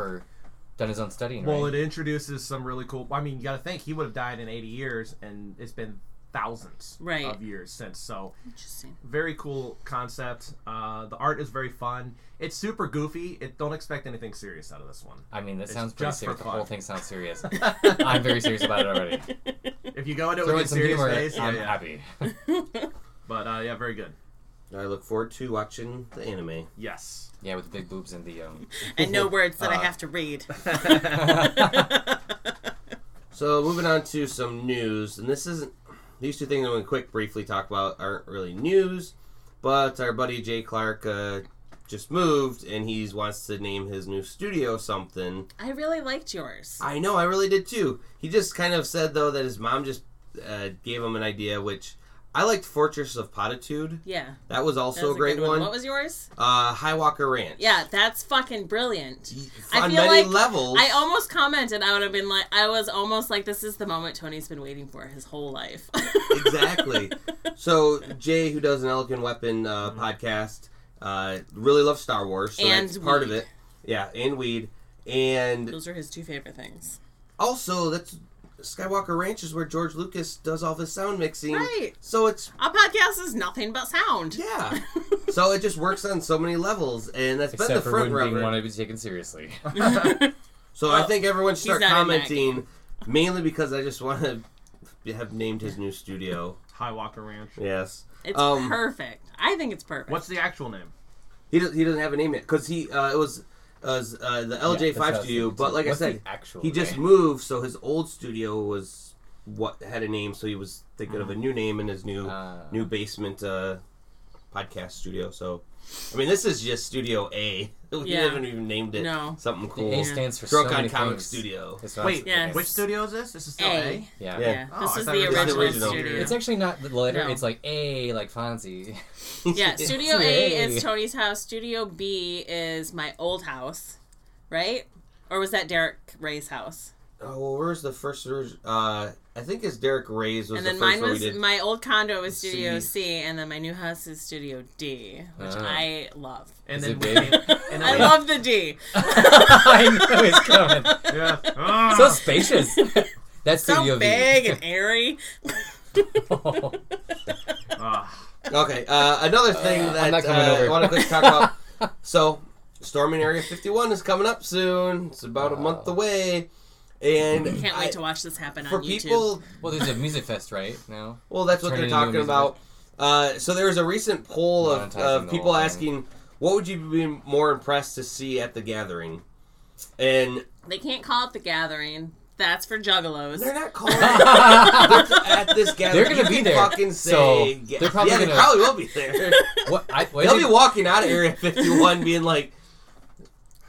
done his own studying. Well, right? It introduces some really cool, I mean, you gotta think, he would have died in 80 years, and it's been thousands of years since. So interesting. Very cool concept. The art is very fun. It's super goofy. Don't expect anything serious out of this one. I mean, it sounds pretty serious. The whole thing sounds serious. I'm very serious about it already. If you go into it with a serious face, I'm happy. But very good. I look forward to watching the anime. Yes. Yeah, with the big boobs and the and no words that I have to read. So moving on to some news, and this isn't. These two things I'm going to briefly talk about aren't really news, but our buddy Jay Clark just moved, and he wants to name his new studio something. I really liked yours. I know, I really did too. He just kind of said, though, that his mom just gave him an idea, which I liked Fortress of Potitude. Yeah. That was also a great one. What was yours? Highwalker Ranch. Yeah, that's fucking brilliant. I feel like levels. I almost commented, I was almost like, this is the moment Tony's been waiting for his whole life. Exactly. So Jay, who does an Eloquent Weapon podcast, really loves Star Wars. So and that's part of it. Yeah, and weed. And those are his two favorite things. Also, that's Skywalker Ranch is where George Lucas does all his sound mixing. Right. So it's... Our podcast is nothing but sound. Yeah. So it just works on so many levels, and that's been the front runner. Except for being one to be taken seriously. So I think everyone should start commenting, mainly because I just want to have named his new studio. Skywalker Ranch. Yes. It's perfect. I think it's perfect. What's the actual name? He doesn't have a name yet, because it was... the LJ5 studio, but like I said, he just moved, so his old studio was what had a name, so he was thinking of a new name in his new basement podcast studio. So, I mean, this is just Studio A. We haven't even named it something cool. The A stands for Drunk on Comics Studio. Wait, which studio is this? This is still A? Yeah. Oh, this is the original studio. It's actually not the letter, it's like A, like Fonzie. Yeah, Studio A is Tony's house. Studio B is my old house, right? Or was that Derek Ray's house? Oh, well, where's the first... I think it's Derek Ray's was the first one we did. And then mine was... My old condo was Studio C, and then my new house is Studio D, which I love. And then I love the D. I knew it's coming. Yeah. So spacious. That's Studio D. So big and airy. Okay, another thing that I want to talk about. So, storming Area 51 is coming up soon. It's about a month away. And I can't wait to watch this happen on YouTube. People, well, there's a music fest right now. Well, that's what they're talking about. So there was a recent poll of people asking, what would you be more impressed to see at the gathering? And they can't call it the gathering. That's for juggalos. They're not calling it at this gathering. They're going to be there. Fucking say, so they're probably they probably will be there. They'll be walking out of Area 51 being like,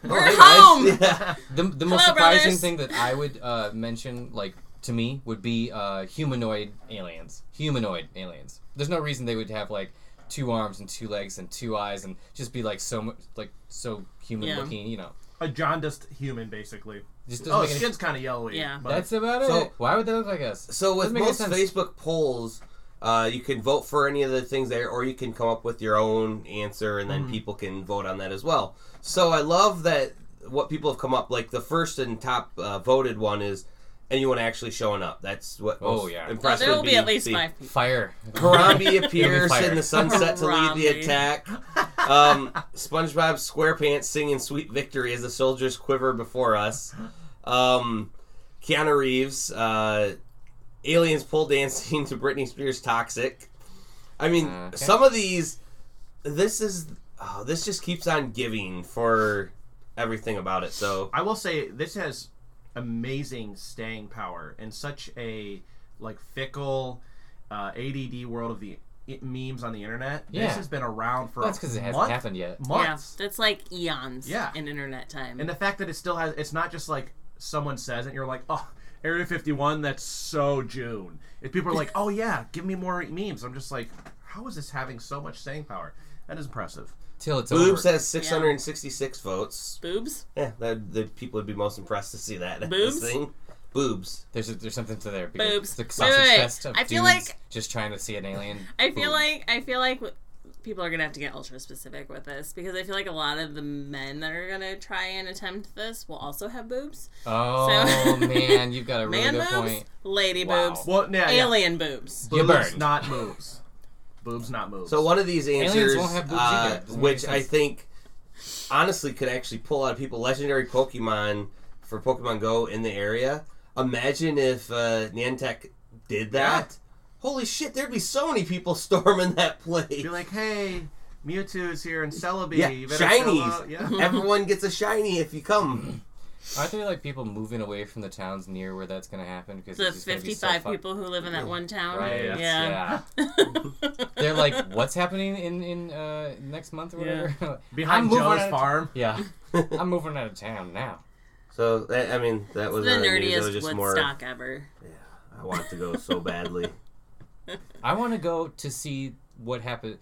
we're home! Yeah. The most surprising thing that I would mention, like, to me, would be humanoid aliens. There's no reason they would have, like, two arms and two legs and two eyes and just be, so human-looking, you know. A jaundiced human, basically. Just skin's kind of yellowy. Yeah. That's about it. Why would they look like us? So with most Facebook polls, you can vote for any of the things there, or you can come up with your own answer, and then people can vote on that as well. So I love that what people have come up, like the first and top voted one is anyone actually showing up. That's what impressive. There will be at least 5 people. Fire. Harambe appears in the sunset to lead the attack. SpongeBob SquarePants singing Sweet Victory as the soldiers quiver before us. Keanu Reeves, aliens pole dancing to Britney Spears' Toxic. I mean, some of these, this just keeps on giving for everything about it. So I will say this has amazing staying power in such a fickle ADD world of the memes on the internet. Yeah. This has been around for months. That's because it hasn't happened yet. Months. Yeah, that's like eons in internet time. And the fact that it still has, it's not just like someone says it and you're like, oh, Area 51, that's so June. If people are like, oh yeah, give me more memes. I'm just like, how is this having so much staying power? That is impressive. Till it's over. Boobs has 666 votes. Boobs? Yeah, the people would be most impressed to see that. Boobs? Thing. Boobs. There's something to there. Boobs. The sausage fest of dudes just trying to see an alien. I feel like people are going to have to get ultra specific with this, because I feel like a lot of the men that are going to try and attempt this will also have boobs. Oh, man, you've got a really good point. Man boobs, lady boobs, alien boobs. Boobs, not boobs. Boobs, not moves. So one of these answers, which I think honestly could actually pull out of people, legendary Pokemon for Pokemon Go in the area. Imagine if Niantic did that. Yeah. Holy shit, there'd be so many people storming that place. Be like, hey, Mewtwo's here in Celebi. Yeah, shinies. Everyone gets a shiny if you come. Aren't there people moving away from the towns near where that's going to happen? Because the 55 people who live in that one town, right? Yeah. They're like, "What's happening in next month or whatever?" Behind Joe's farm. I'm moving out of town now. So that, that was the nerdiest Woodstock ever. Yeah, I want to go so badly. I want to go to see what happened.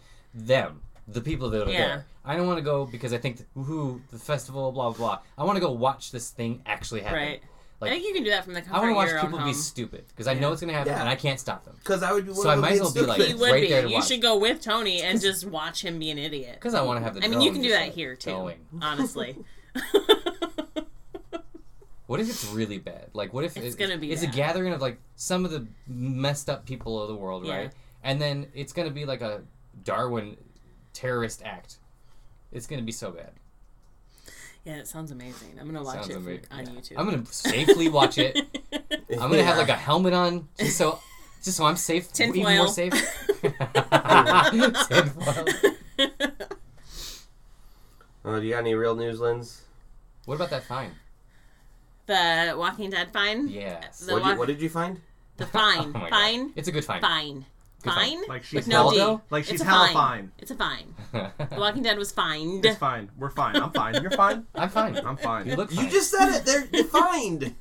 The people that are there. I don't want to go because I think, the festival, blah, blah, blah. I want to go watch this thing actually happen. Right. I think you can do that from the comfort of your own home. I want to watch people be stupid because I know it's going to happen and I can't stop them. Because I would be I might as well be there to watch. You should go with Tony and just watch him be an idiot. Because I want to have the you can do that here too, honestly. What if it's really bad? Like, what if it's a gathering of, like, some of the messed up people of the world, right? And then it's going to be like a Darwin terrorist act. It's going to be so bad. Yeah, it sounds amazing. I'm going to watch it on YouTube. I'm going to safely watch it. I'm going to have, like, a helmet on just so I'm safe. Tinfoil. Even more safe. Tinfoil. Do you got any real news, Linz? What about that fine? The Walking Dead fine? Yes. What did you find? The fine. Oh fine. God. It's a good fine. Fine? Like she's no D. Like she's hella fine. It's a fine. The Walking Dead was fined. It's fine. We're fine. I'm fine. You're fine. I'm fine. I'm fine. You look fine. You just said it. They're fined.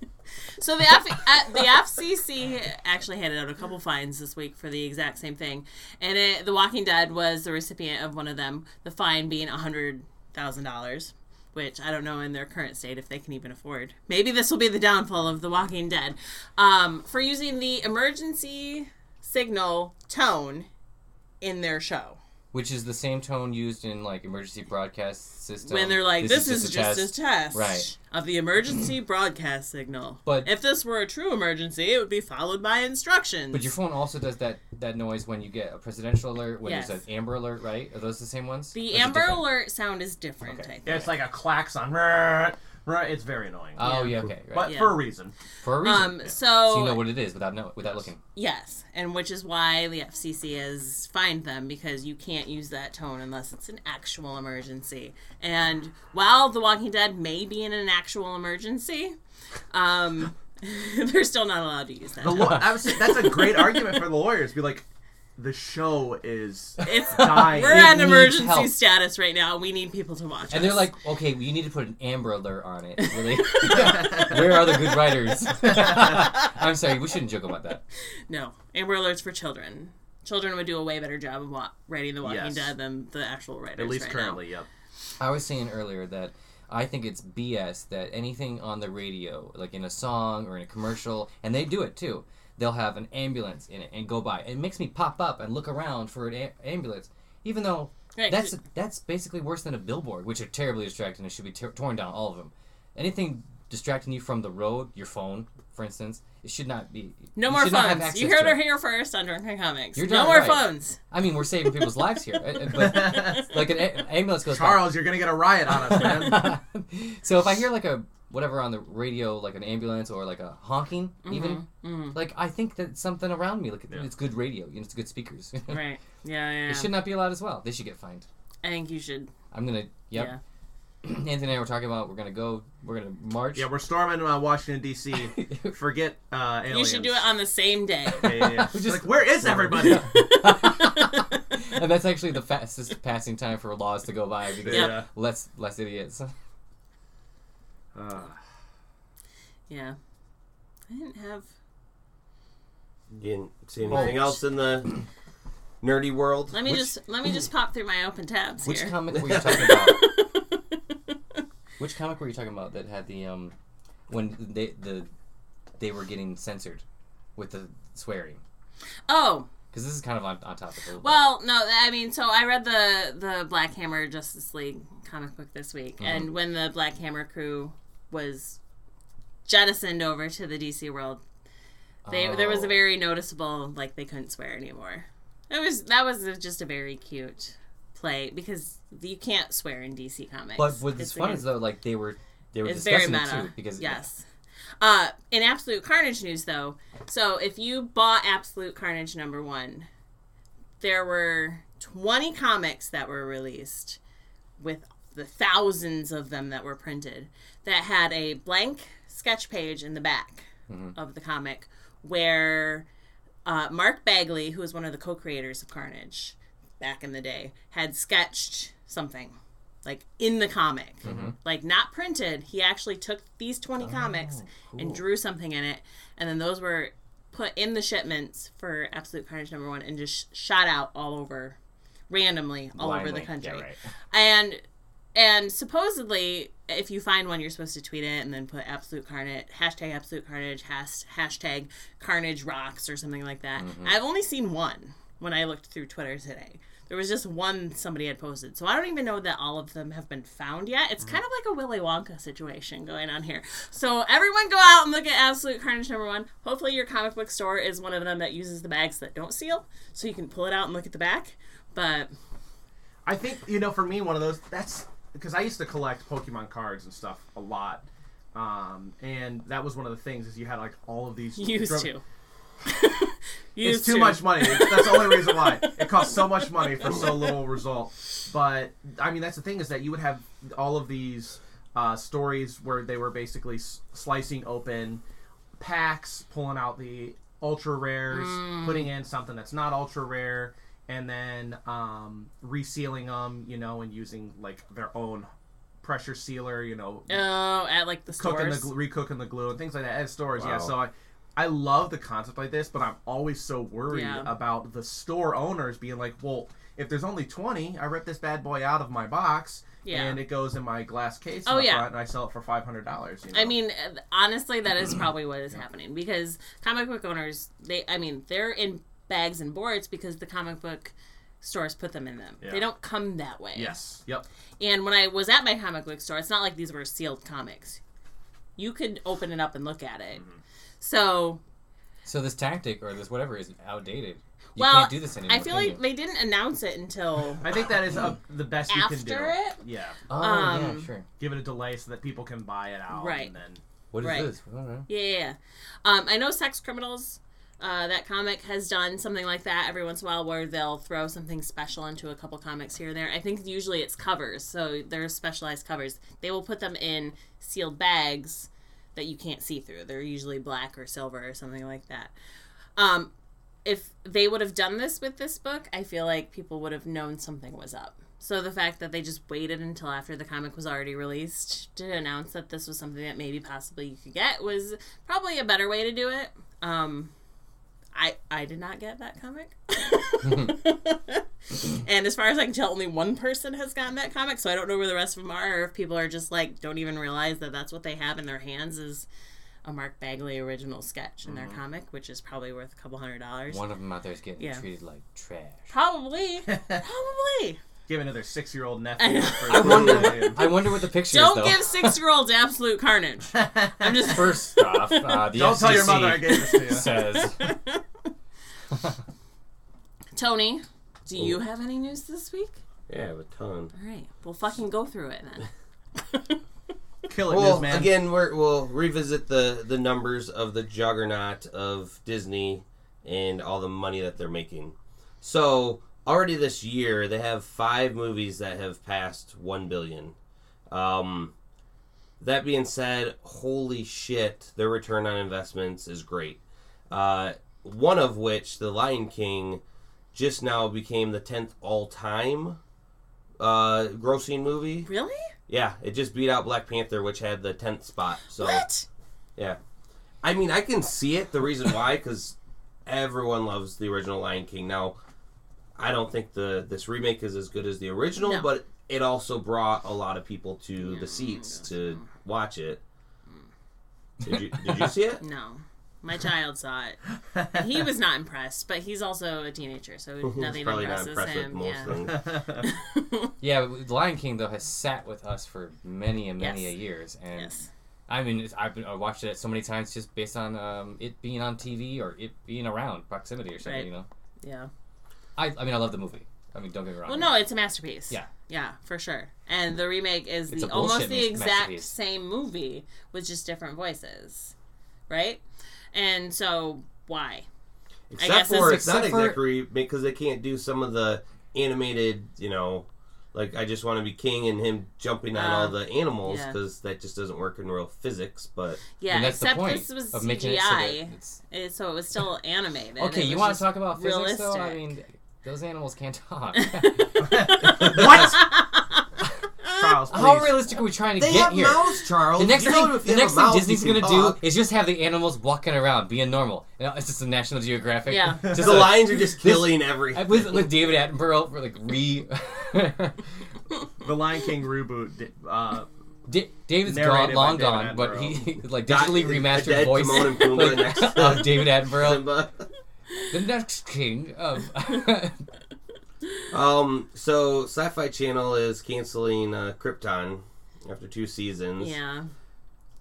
So the FCC actually handed out a couple fines this week for the exact same thing. And The Walking Dead was the recipient of one of them, the fine being $100,000, which I don't know in their current state if they can even afford. Maybe this will be the downfall of The Walking Dead. For using the emergency signal tone in their show, which is the same tone used in like emergency broadcast systems when they're like this is just a test right. of the emergency broadcast signal, but if this were a true emergency it would be followed by instructions. But your phone also does that noise when you get a presidential alert, when there's an Amber Alert, right? Are those the same ones? The Amber Alert sound is different. Okay. Yeah, it's like a klaxon. Right, it's very annoying. Oh, yeah, okay. Right. But for a reason. So you know what it is without looking. Yes, and which is why the FCC has fined them, because you can't use that tone unless it's an actual emergency. And while The Walking Dead may be in an actual emergency, they're still not allowed to use that tone. That's a great argument for the lawyers. Be like, the show is dying. We're at emergency status right now. We need people to watch us. And they're like, okay, well, you need to put an Amber Alert on it. Really? Where are the good writers? I'm sorry, we shouldn't joke about that. No. Amber Alert's for children. Children would do a way better job of writing The Walking Dead than the actual writers. At least currently, yep. I was saying earlier that I think it's BS that anything on the radio, like in a song or in a commercial, and they do it too, they'll have an ambulance in it and go by. It makes me pop up and look around for an ambulance, even though that's basically worse than a billboard, which are terribly distracting and should be torn down, all of them. Anything distracting you from the road, your phone, for instance, it should not be. No more phones. You heard her here first on Drunk on Comics. No more phones. I mean, we're saving people's lives here. But, like, an ambulance goes by. You're going to get a riot on us, man. So if I hear, like, whatever on the radio, like an ambulance or like a honking, like I think that something around me, like it's good radio, you know, it's good speakers. Right. Yeah. It should not be allowed as well. They should get fined. I think you should. I'm gonna. Yep. Yeah. Anthony and I were talking about we're gonna march. Yeah, we're storming Washington D.C. Forget aliens. You should do it on the same day. Yeah. Just, like, where is everybody? And that's actually the fastest passing time for laws to go by because less idiots. Yeah. I didn't have... You didn't see anything else in the nerdy world? Let me just pop through my open tabs here. Which comic were you talking about? Which comic were you talking about that had the, when they were getting censored with the swearing? Oh! Because this is kind of on topic a little bit. Well, no, I mean, so I read the Black Hammer Justice League comic book this week, and when the Black Hammer crew was jettisoned over to the DC world, there was a very noticeable, like, they couldn't swear anymore. That was just a very cute play, because you can't swear in DC comics. But what's fun is, though, like, they were discussing it, too. Because in Absolute Carnage news, though, so if you bought Absolute Carnage #1, there were 20 comics that were released with the thousands of them that were printed that had a blank sketch page in the back of the comic where Mark Bagley, who was one of the co-creators of Carnage back in the day, had sketched something. Like, in the comic. Like, not printed. He actually took these 20 comics and drew something in it. And then those were put in the shipments for Absolute Carnage #1 and just shot out all over, randomly, all over the country. Yeah, right. And supposedly, if you find one, you're supposed to tweet it and then put #Absolute Carnage, hashtag Carnage Rocks or something like that. I've only seen one when I looked through Twitter today. There was just one somebody had posted. So I don't even know that all of them have been found yet. It's kind of like a Willy Wonka situation going on here. So everyone go out and look at Absolute Carnage number 1. Hopefully your comic book store is one of them that uses the bags that don't seal, so you can pull it out and look at the back. But I think, you know, for me, one of those, that's because I used to collect Pokemon cards and stuff a lot. And that was one of the things is you had like all of these. It's too much money. That's the only reason why. It costs so much money for so little result. But, I mean, that's the thing is that you would have all of these stories where they were basically slicing open packs, pulling out the ultra rares, putting in something that's not ultra rare, and then resealing them, you know, and using like their own pressure sealer, you know. Oh, at like the stores. Recooking the glue and things like that. At stores, wow. Yeah. So I love the concept like this, but I'm always so worried about the store owners being like, well, if there's only 20, I rip this bad boy out of my box, and it goes in my glass case front, and I sell it for $500. You know? I mean, honestly, that is probably what is happening, because comic book owners, they're in bags and boards because the comic book stores put them in them. Yeah. They don't come that way. Yes. Yep. And when I was at my comic book store, it's not like these were sealed comics. You could open it up and look at it. Mm-hmm. So this tactic or this whatever is outdated. You can't do this anymore. I feel like they didn't announce it until I think that is the best you can do. After it? Yeah. Oh, yeah, sure. Give it a delay so that people can buy it out. Right. And then, what is this? I don't know. Yeah. I know Sex Criminals, that comic has done something like that every once in a while where they'll throw something special into a couple comics here and there. I think usually it's covers, so they're specialized covers. They will put them in sealed bags that you can't see through. They're usually black or silver or something like that. If they would have done this with this book, I feel like people would have known something was up. So the fact that they just waited until after the comic was already released to announce that this was something that maybe possibly you could get was probably a better way to do it. I did not get that comic. And as far as I can tell, only one person has gotten that comic, so I don't know where the rest of them are, or if people are just like, don't even realize that that's what they have in their hands is a Mark Bagley original sketch in their comic, which is probably worth a couple $100. One of them out there is getting treated like trash. Probably. Give another 6-year-old nephew. I wonder what the picture is, though. Don't give 6-year-olds Absolute Carnage. I'm just first off, the don't FCC tell your mother I gave this to you. Says. Tony, do you have any news this week? Yeah, I have a ton. All right, we'll fucking go through it then. Kill it, news man. Again, we'll revisit the numbers of the juggernaut of Disney and all the money that they're making. So already this year, they have 5 movies that have passed $1 billion. That being said, holy shit, their return on investments is great. One of which, The Lion King, just now became the 10th all-time grossing movie. Really? Yeah, it just beat out Black Panther, which had the 10th spot. So, what? Yeah. I mean, I can see it, the reason why, because everyone loves the original Lion King. Now, I don't think this remake is as good as the original, but it also brought a lot of people to the seats to watch it. Did you see it? No. My child saw it. He was not impressed, but he's also a teenager, so nothing impresses him. But Lion King, though, has sat with us for many and many years. And I mean, I watched it so many times just based on it being on TV or it being around, proximity or something, you know? Yeah. I mean, I love the movie. I mean, don't get me wrong. Well, no, it's a masterpiece. Yeah. Yeah, for sure. And the remake is almost the exact same movie with just different voices. Right? And so, why? Except it's not exactly because they can't do some of the animated, you know, like I Just Want to Be King and him jumping on all the animals because that just doesn't work in real physics. But yeah, that's except the point this was CGI, so it was still animated. Okay, you want to talk about physics, though? I mean, those animals can't talk. What? Charles, how realistic are we trying to get here? They have mouths, Charles. The next thing Disney's going to do is just have the animals walking around, being normal. You know, it's just a National Geographic. Yeah. Just the lions are just killing everything. With David Attenborough, for like The Lion King reboot. David's long gone, but he digitally remastered voice of David Attenborough. The next king of So Sci-Fi Channel is canceling Krypton after 2 seasons. Yeah.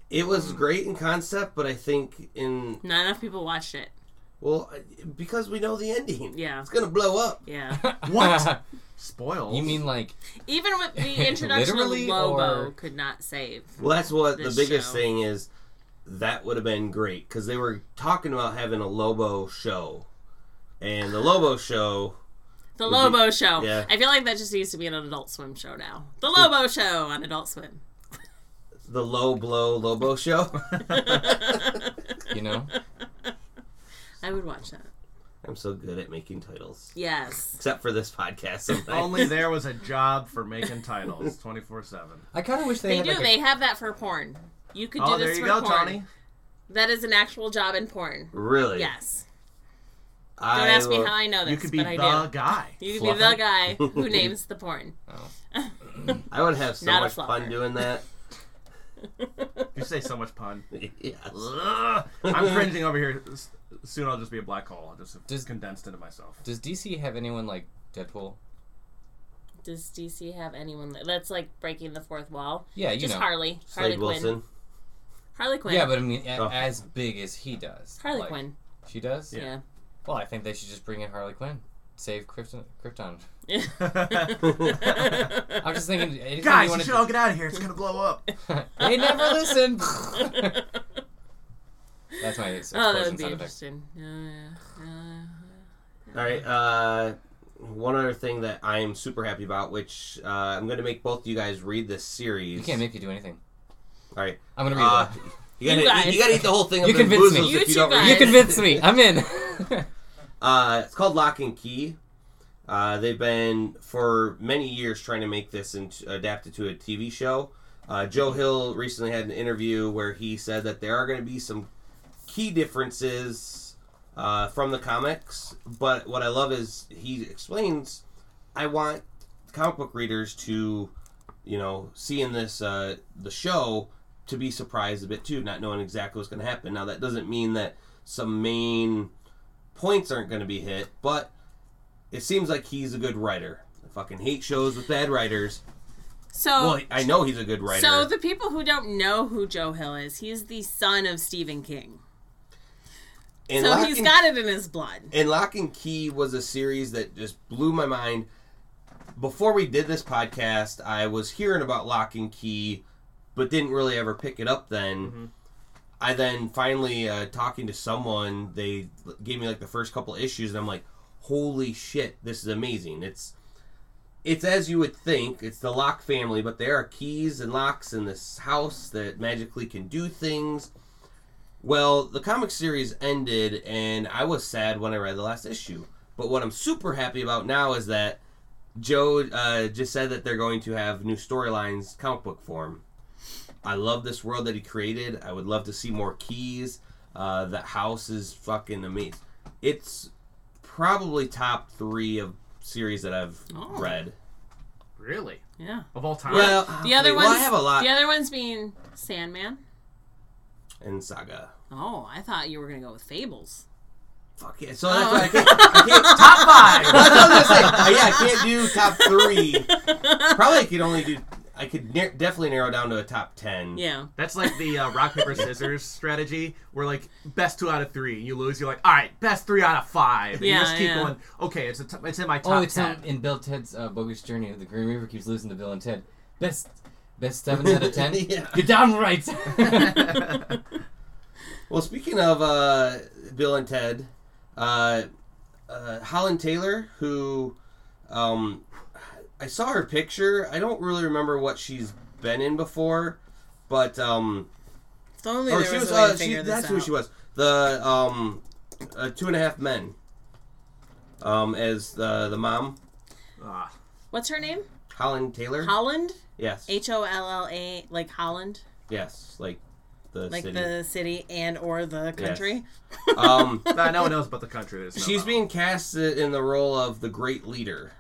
It was great in concept, but I think in... Not enough people watched it. Well, because we know the ending. Yeah. It's going to blow up. Yeah. What? Spoils. You mean like... Even with the introduction of Lobo or... could not save. Well, that's what the biggest thing is. That would have been great. Because they were talking about having a Lobo show. And the Lobo show... The Lobo show. Yeah. I feel like that just needs to be an Adult Swim show now. The Lobo show on Adult Swim. The Low Blow Lobo show? You know? I would watch that. I'm so good at making titles. Yes. Except for this podcast sometimes. Only there was a job for making titles 24/7. I kind of wish they had... They do. They have that for porn. You could do this for porn. Oh, there you go, Tony. That is an actual job in porn. Really? Yes. Don't ask me how I know this, you could be but I do. Guy. You could be the guy who names the porn. Oh. I would have so much fun doing that. You say so much pun. Yes. I'm cringing over here. Soon I'll just be a black hole. I'll just condensed into myself. Does DC have anyone like Deadpool? Does DC have anyone that's like breaking the fourth wall? Yeah, you just know. Harley Quinn. Wilson. Harley Quinn. Yeah, but I mean, as big as he does. Harley Quinn. She does? Yeah. Well, I think they should just bring in Harley Quinn. Save Krypton. I'm just thinking... Guys, you should all get out of here. It's going to blow up. They never listen. That's my explosion sound effect. Oh, that would be interesting. All right. One other thing that I'm super happy about, which I'm going to make both of you guys read this series. You can't make me do anything. All right. I'm going to read it. You gotta eat the whole thing. You convince me. You convince me. I'm in. It's called Lock and Key. They've been for many years trying to make this and adapt it to a TV show. Joe Hill recently had an interview where he said that there are going to be some key differences from the comics. But what I love is he explains, I want comic book readers to, see in this the show to be surprised a bit too, not knowing exactly what's going to happen. Now that doesn't mean that some main points aren't going to be hit, but it seems like he's a good writer. I fucking hate shows with bad writers. I know he's a good writer. So the people who don't know who Joe Hill is, he's the son of Stephen King. And so he's got it in his blood. And Lock and Key was a series that just blew my mind. Before we did this podcast, I was hearing about Lock and Key, but didn't really ever pick it up then. Mm-hmm. I then finally, talking to someone, they gave me, the first couple issues, and I'm like, holy shit, this is amazing. It's as you would think. It's the Locke family, but there are keys and locks in this house that magically can do things. Well, the comic series ended, and I was sad when I read the last issue. But what I'm super happy about now is that Joe just said that they're going to have new storylines comic book form. I love this world that he created. I would love to see more keys. The house is fucking amazing. It's probably top 3 of series that I've read. Really? Yeah. Of all time? Well, I have a lot. The other ones being Sandman. And Saga. Oh, I thought you were going to go with Fables. Fuck yeah. So that's what I can't top 5. That's what I was going to say. I can't do top 3. Probably I could only do... I could definitely narrow down to a top 10. Yeah. That's like the rock, paper, scissors strategy. Where best 2 out of 3. You lose, you're like, all right, best 3 out of 5. And you just keep going, okay, it's in my top 10. Oh, it's 10. In Bill Ted's Bogus Journey. The Green Reaper keeps losing to Bill and Ted. Best 7 out of 10? Yeah. You're damn right. Well, speaking of Bill and Ted, Holland Taylor, who... I saw her picture. I don't really remember what she's been in before, but if only there was a way to figure this out. That's who she was. The Two and a Half Men, as the mom. What's her name? Holland Taylor. Holland. Yes. Holla, like Holland. Yes, like the city. Like the city and or the country. Yes. No one knows about the country. No she's being cast in the role of the Great Leader.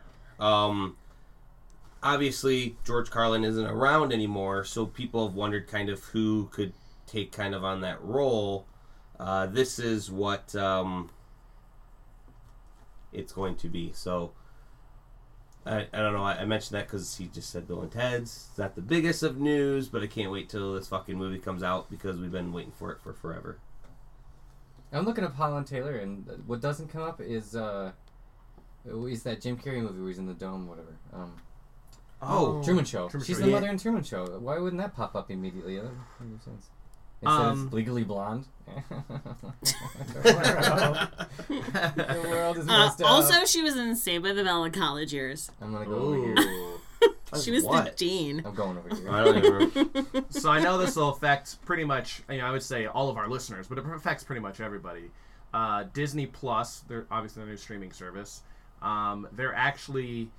Obviously, George Carlin isn't around anymore, so people have wondered kind of who could take kind of on that role. This is what it's going to be. So I don't know. I mentioned that because he just said Bill and Ted's. It's not the biggest of news, but I can't wait till this fucking movie comes out because we've been waiting for it for forever. I'm looking up Holland Taylor, and what doesn't come up is that Jim Carrey movie where he's in the dome, whatever. Truman Show. She's the mother in Truman Show. Why wouldn't that pop up immediately? That doesn't make sense. It says Legally Blonde. The world is messed up. Also, she was in Saved by the Bell in college years. I'm going to go over here. She was the dean. I'm going over here. I don't remember. So I know this will affect pretty much, I would say all of our listeners, but it affects pretty much everybody. Disney Plus, they're obviously their new streaming service, they're actually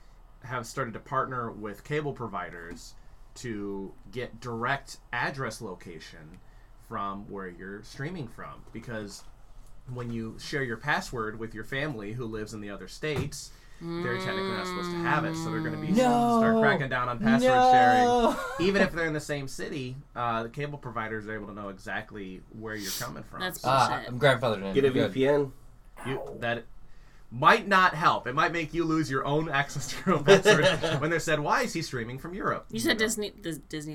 have started to partner with cable providers to get direct address location from where you're streaming from, because when you share your password with your family who lives in the other states, they're technically not supposed to have it, so they're going to be start cracking down on password sharing. Even if they're in the same city, the cable providers are able to know exactly where you're coming from. That's bullshit. I'm grandfathered in. Get a VPN. That might not help. It might make you lose your own access to your own password when they said, why is he streaming from Europe? You said Disney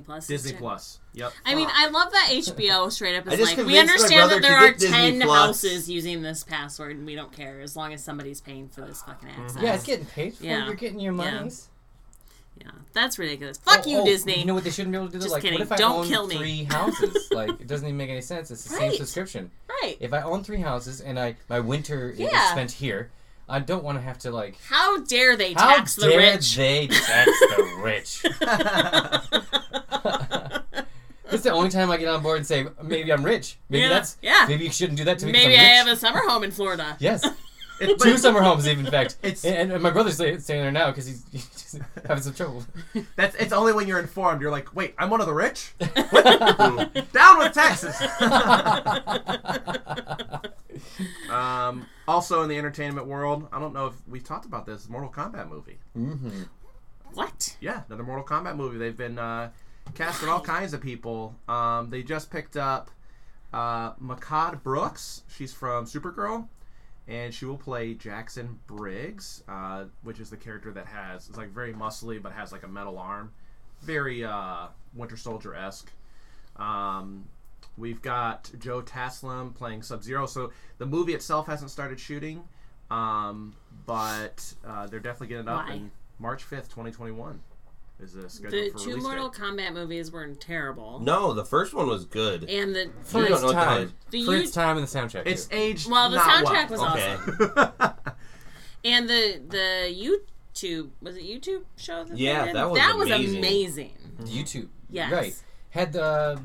Plus? Disney Plus. Yep. I mean, I love that HBO straight up is like, we understand that there are 10 houses using this password and we don't care as long as somebody's paying for this fucking access. Yeah, it's getting paid for. Yeah. You're getting your monies. Yeah. That's ridiculous. Fuck you, Disney. You know what they shouldn't be able to do? Just kidding. What if I own three houses? It doesn't even make any sense. It's the same subscription. Right. If I own three houses and my winter is spent here, I don't want to have to How dare they tax the rich? How dare they tax the rich? This is the only time I get on board and say, maybe I'm rich. Maybe that's... Yeah. Maybe you shouldn't do that to me. Maybe I have a summer home in Florida. Yes. Two summer homes, in fact. And my brother's staying there now because he's having some trouble. It's only when you're informed. You're like, wait, I'm one of the rich? Down with taxes! Also in the entertainment world, I don't know if we've talked about this, Mortal Kombat movie. Mm-hmm. What? Yeah, another Mortal Kombat movie. They've been casting all kinds of people. They just picked up Makaad Brooks. She's from Supergirl. And she will play Jackson Briggs, which is the character that it's very muscly, but has a metal arm. Very Winter Soldier-esque. We've got Joe Taslim playing Sub-Zero. So the movie itself hasn't started shooting, but they're definitely getting it up. And March 5th, 2021 is the schedule for release date. The two Mortal Kombat movies weren't terrible. No, the first one was good. And the first time. For its time and the soundtrack. It's aged well. The soundtrack was awesome. And the YouTube, was it YouTube show? Yeah, that was amazing. YouTube. Yes. Right. Had the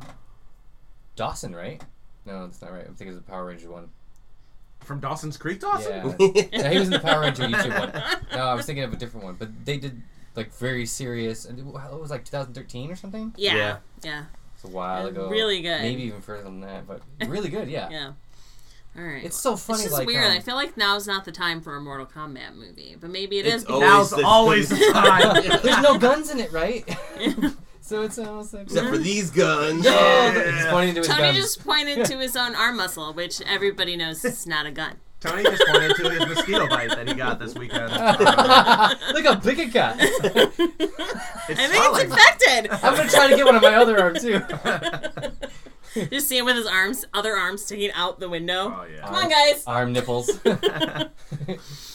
Dawson, right? No, that's not right. I'm thinking it was the Power Ranger one. From Dawson's Creek Dawson? Yeah. No, he was in the Power Ranger YouTube one. No, I was thinking of a different one. But they did... very serious. It was 2013 or something? Yeah. It's a while ago. Really good. Maybe even further than that, but really good, yeah. Yeah. All right. It's so funny. It's just weird. I feel like now's not the time for a Mortal Kombat movie, but maybe it is. Now's always the time. There's no guns in it, right? Yeah. So it's almost except for these guns. Yeah. Pointing to his Tony guns. Just pointed to his own arm muscle, which everybody knows is not a gun. Tony just pointed to his mosquito bite that he got this weekend. Look how big it got. I think it's infected. I'm going to try to get one on my other arm, too. Just see him with his other arm sticking out the window. Oh, yeah. Come on, guys. Arm nipples.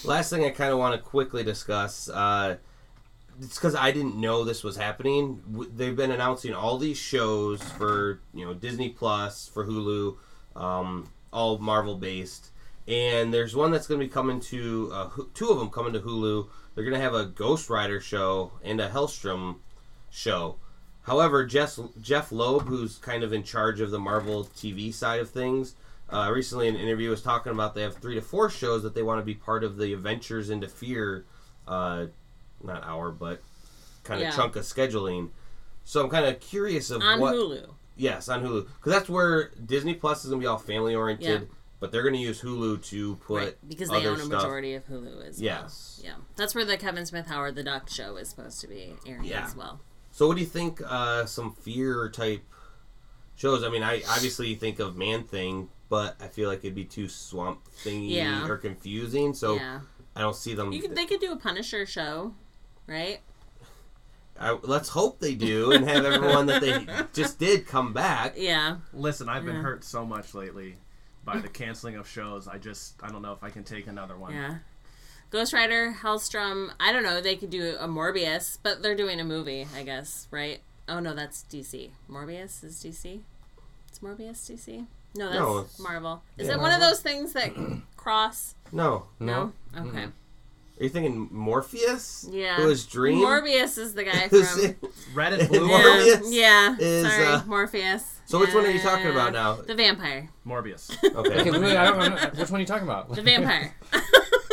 Last thing I kind of want to quickly discuss, it's because I didn't know this was happening. They've been announcing all these shows for Disney Plus, for Hulu, all Marvel-based. And there's one that's going to be coming to... two of them coming to Hulu. They're going to have a Ghost Rider show and a Hellstrom show. However, Jeff Loeb, who's kind of in charge of the Marvel TV side of things, recently in an interview was talking about they have 3 to 4 shows that they want to be part of the Adventures into Fear, not hour, but kind of chunk of scheduling. So I'm kind of curious of on Hulu. Yes, on Hulu. Because that's where Disney Plus is going to be all family-oriented. Yeah. But they're going to use Hulu to put right, because they own a majority of Hulu as well. Yeah. That's where the Kevin Smith Howard the Duck show is supposed to be airing as well. So what do you think some fear-type shows? I mean, I obviously think of Man-Thing, but I feel like it'd be too swamp-thingy or confusing, so I don't see them. They could do a Punisher show. right? Let's hope they do and have everyone that they just did come back. Yeah. Listen, I've been hurt so much lately by the canceling of shows. I don't know if I can take another one. Yeah. Ghost Rider, Hellstrom, I don't know, they could do a Morbius, but they're doing a movie, I guess, right? Oh, no, that's DC. Morbius is DC? It's Morbius DC? No, that's Marvel. Is it one of those things that cross? No. Okay. Mm-hmm. Are you thinking Morpheus? Yeah. Who is Dream? Morbius is the guy from... Red and Blue. Morbius is... Sorry, Morpheus. So which one are you talking about now? The vampire. Morbius. Okay, wait, I don't know. Which one are you talking about? The vampire.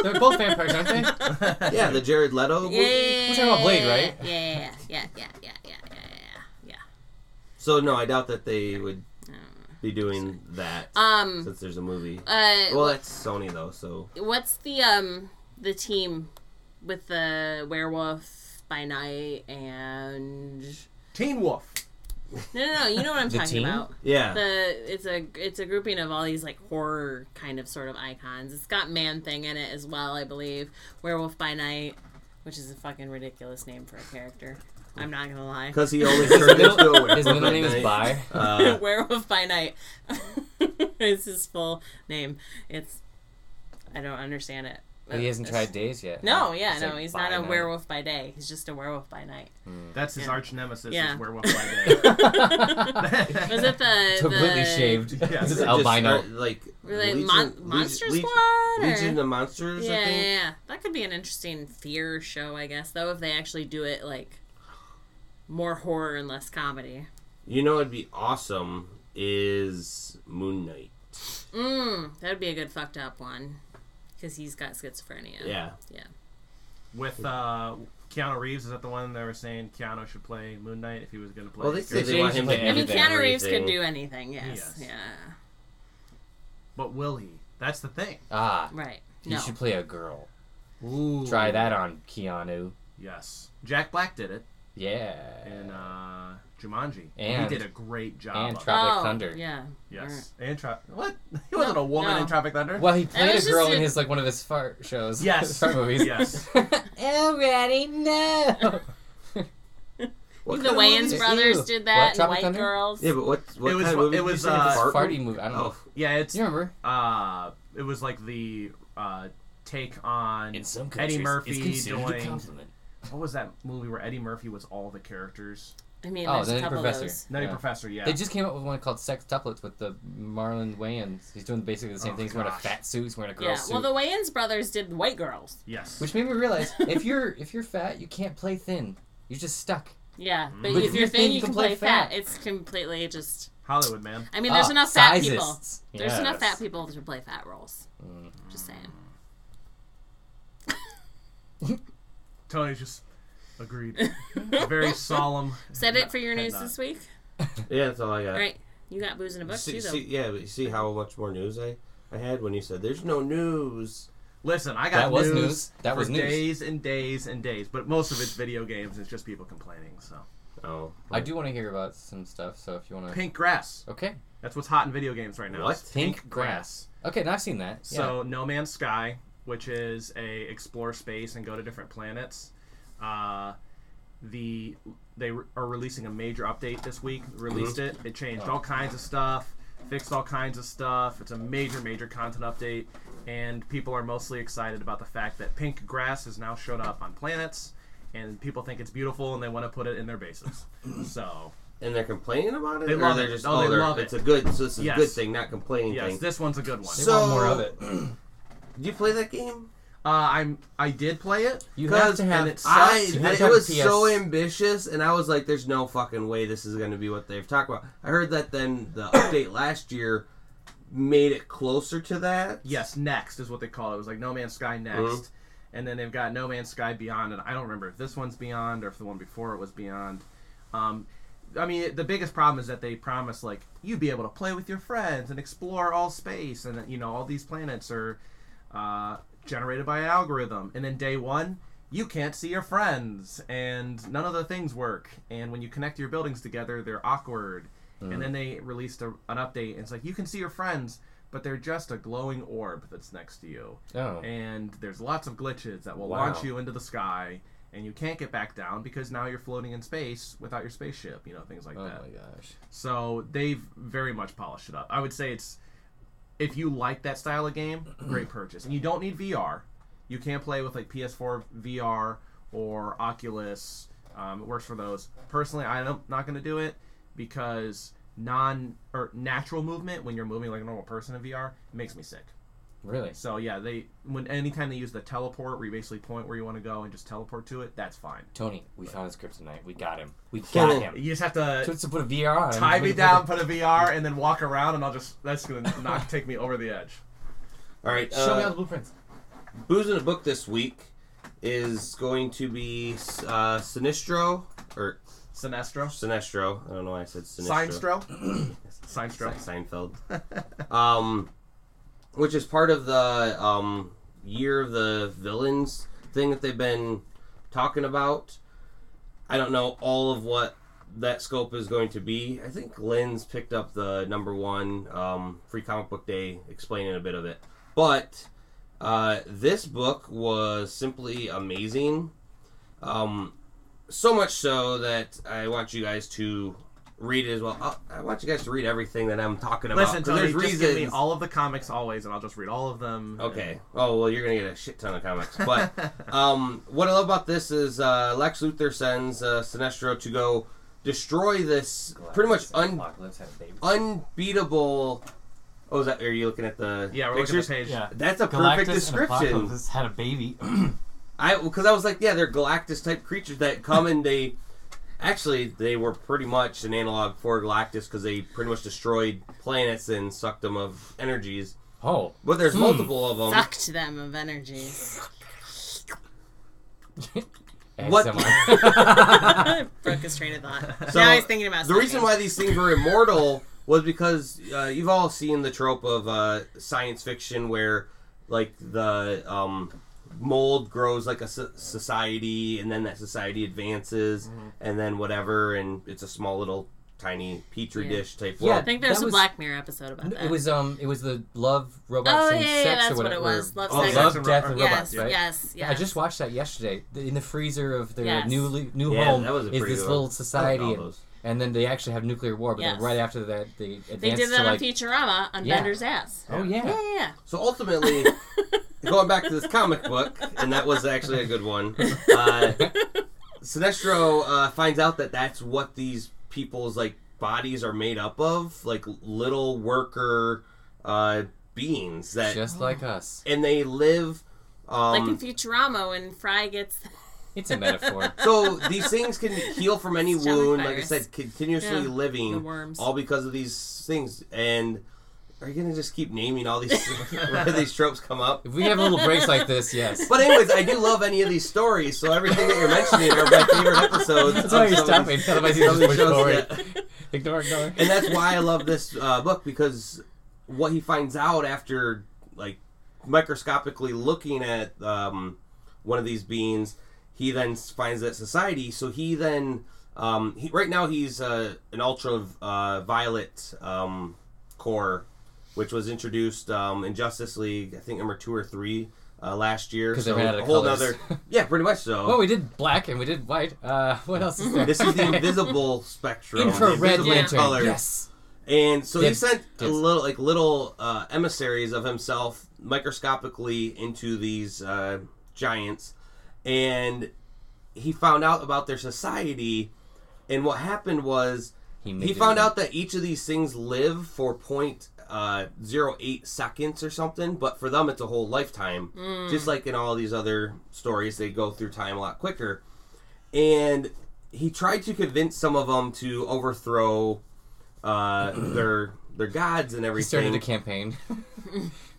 They're both vampires, aren't they? Yeah, the Jared Leto. Yeah. We're talking about Blade, right? Yeah. So, no, I doubt that they would be doing that since there's a movie. Well, that's Sony, though, so... What's the team with the Werewolf by Night and Teen Wolf. No, you know what I'm talking about. Yeah. It's a grouping of all these like horror kind of sort of icons. It's got Man Thing in it as well, I believe. Werewolf by Night, which is a fucking ridiculous name for a character. I'm not gonna lie. Because he always turned into a werewolf. His middle name is By. Werewolf by Night. It's his full name. I don't understand it. He hasn't tried Days yet. No, he's not a werewolf by day. He's just a werewolf by night. That's his arch nemesis, is werewolf by day. Was it the... Completely shaved. Yeah. This is albino. Monster Squad? Legion of Monsters, I think. Yeah. That could be an interesting fear show, I guess, though, if they actually do it, like, more horror and less comedy. You know what'd be awesome is Moon Knight. That'd be a good fucked up one. Because he's got schizophrenia. Yeah. With Keanu Reeves, is that the one they were saying Keanu should play Moon Knight if he was going to play? Well, they said they want him to play everything. I mean, Keanu Reeves could do anything, yes. Yeah. But will he? That's the thing. Right. No. You should play a girl. Ooh. Try that on Keanu. Yes. Jack Black did it. Yeah. And Jumanji. And he did a great job. And Tropic Thunder. Yeah. Yes. Right. And what? He wasn't a woman in Tropic Thunder. Well, he played a girl in his one of his fart shows. Yes. Fart movies. Yes. Already, no. The Wayans brothers did that. What, and White Thunder? Girls. Yeah, but what kind of movie? It was farty movie. I don't know. Yeah, it's. You remember? It was like the take on Eddie Murphy doing. What was that movie where Eddie Murphy was all the characters? I mean, there's a couple of those. Nutty Professor, yeah. They just came up with one called Sextuplets with the Marlon Wayans. He's doing basically the same thing. He's wearing a fat suit. He's wearing a girl suit. Yeah, well, the Wayans brothers did White Girls. Yes. Which made me realize, if you're fat, you can't play thin. You're just stuck. Yeah, but if you're thin, you can play fat. It's completely just... Hollywood, man. I mean, there's enough fat people. Yes. There's enough fat people to play fat roles. Just saying. Tony just agreed. Very solemn. Said it for your news this week? Yeah, that's all I got. All right. You got booze in a book, too, though. But you see how much more news I had when you said, there's no news. Listen, I got news. That was news. That was news. Days and days and days. But most of it's video games. It's just people complaining, so. Oh. I do want to hear about some stuff, so if you want to. Pink grass. Okay. That's what's hot in video games right now. What? Pink grass. Okay, now I've seen that. So, No Man's Sky, which is a explore space and go to different planets. They are releasing a major update this week. Released it. It changed all kinds of stuff. Fixed all kinds of stuff. It's a major, major content update. And people are mostly excited about the fact that pink grass has now showed up on planets. And people think it's beautiful and they want to put it in their bases. So... And they're complaining about it? They love it. They love it. It's a good... So this is a good thing, not complaining thing. Yes, this one's a good one. They want more of it. Do you play that game? I did play it. You have to have it. It was so ambitious, and I was like, "There's no fucking way this is going to be what they've talked about." I heard that then the update last year made it closer to that. Yes, Next is what they call it. It was like No Man's Sky Next, and then they've got No Man's Sky Beyond, and I don't remember if this one's Beyond or if the one before it was Beyond. I mean, the biggest problem is that they promise like you'd be able to play with your friends and explore all space, and all these planets are. Generated by an algorithm, and then day one you can't see your friends and none of the things work, and when you connect your buildings together they're awkward, and then they released an update and it's like you can see your friends but they're just a glowing orb that's next to you, and there's lots of glitches that will launch you into the sky and you can't get back down because now you're floating in space without your spaceship, you know, things like that. Oh my gosh. So they've very much polished it up. I would say it's, if you like that style of game, great purchase. And you don't need VR. You can play with like PS4 VR or Oculus. It works for those. Personally, I'm not going to do it because natural movement when you're moving like a normal person in VR, it makes me sick. Really? So yeah, anytime they use the teleport, where you basically point where you want to go and just teleport to it, that's fine. Tony, we found his kryptonite. We got him. You just have to put a VR on. Tie me down, put a VR, and then walk around, and that's gonna not take me over the edge. All right, show me all the blueprints. Booze in a Book this week is going to be Sinestro. I don't know why I said Sinestro. Seinfeld. Which is part of the Year of the Villains thing that they've been talking about. I don't know all of what that scope is going to be. I think Lynn's picked up the number one Free Comic Book Day explaining a bit of it. But this book was simply amazing. So much so that I want you guys to read it as well. I want you guys to read everything that I'm talking about. Listen, Tony, just give me all of the comics always, and I'll just read all of them. Okay. Oh, well, you're going to get a shit ton of comics. But what I love about this is Lex Luthor sends Sinestro to go destroy this pretty much unbeatable... Oh, are you looking at the pictures? Looking at the page. Yeah. That's a perfect description. Galactus had a baby. Because I was like, yeah, they're Galactus-type creatures that come and they... Actually, they were pretty much an analog for Galactus because they pretty much destroyed planets and sucked them of energies. Oh. But there's multiple of them. Sucked them of energies. What? Broke his train of thought. So now he's thinking about something. The reason why these things were immortal was because you've all seen the trope of science fiction where, like, the... mold grows like a society, and then that society advances, and then whatever, and it's a small little tiny petri dish type world. Yeah, I think there's a Black Mirror episode about that. It was the love, robots, and sex, that's or whatever. What it was. Love, death, and robots, right? Yes. I just watched that yesterday. In the freezer of their new home is this little society. And then they actually have nuclear war, but then right after that, they advance. They did that on Futurama on Bender's ass. Oh, yeah. So ultimately, going back to this comic book, and that was actually a good one, Sinestro finds out that that's what these people's like bodies are made up of, like little worker beings. That just like us. And they live... like in Futurama when Fry gets... It's a metaphor. So these things can heal from any wound, like I said, continuously living, all because of these things. And are you going to just keep naming all these where these tropes come up? If we have little breaks like this, yes. But anyways, I do love any of these stories, so everything that you're mentioning are my favorite episodes. That's why you're stopping. Otherwise you just push forward. Ignore. And that's why I love this book, because what he finds out after, like, microscopically looking at one of these beings... He then finds that society, so he then, right now he's an ultraviolet core, which was introduced in Justice League, I think number 2 or 3 last year. Because so they ran out of colors. Yeah, pretty much so. Well, we did black and we did white. What else is there? This is the invisible spectrum. Infrared lantern, yes. And so he sent little emissaries of himself microscopically into these giants. And he found out about their society, and what happened was he found out that each of these things live for 0.08 seconds or something, but for them it's a whole lifetime. Just like in all these other stories, they go through time a lot quicker. And he tried to convince some of them to overthrow their gods and everything. He started a campaign.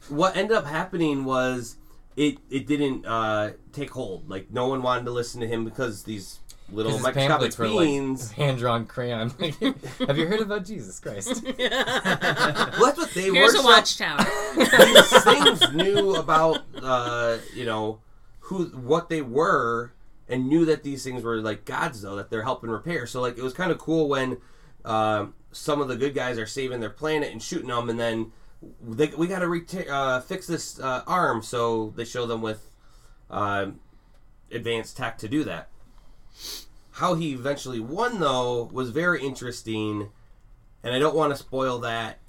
What ended up happening was... It didn't take hold. Like, no one wanted to listen to him because these little microscopic beings... Like, hand-drawn crayon. Like, have you heard about Jesus Christ? Well, that's what they were. Here's a watchtower. These things knew about, what they were, and knew that these things were, like, gods, though, that they're helping repair. So, like, it was kind of cool when some of the good guys are saving their planet and shooting them, and then... We got to fix this arm, so they show them with advanced tech to do that. How he eventually won, though, was very interesting, and I don't want to spoil that.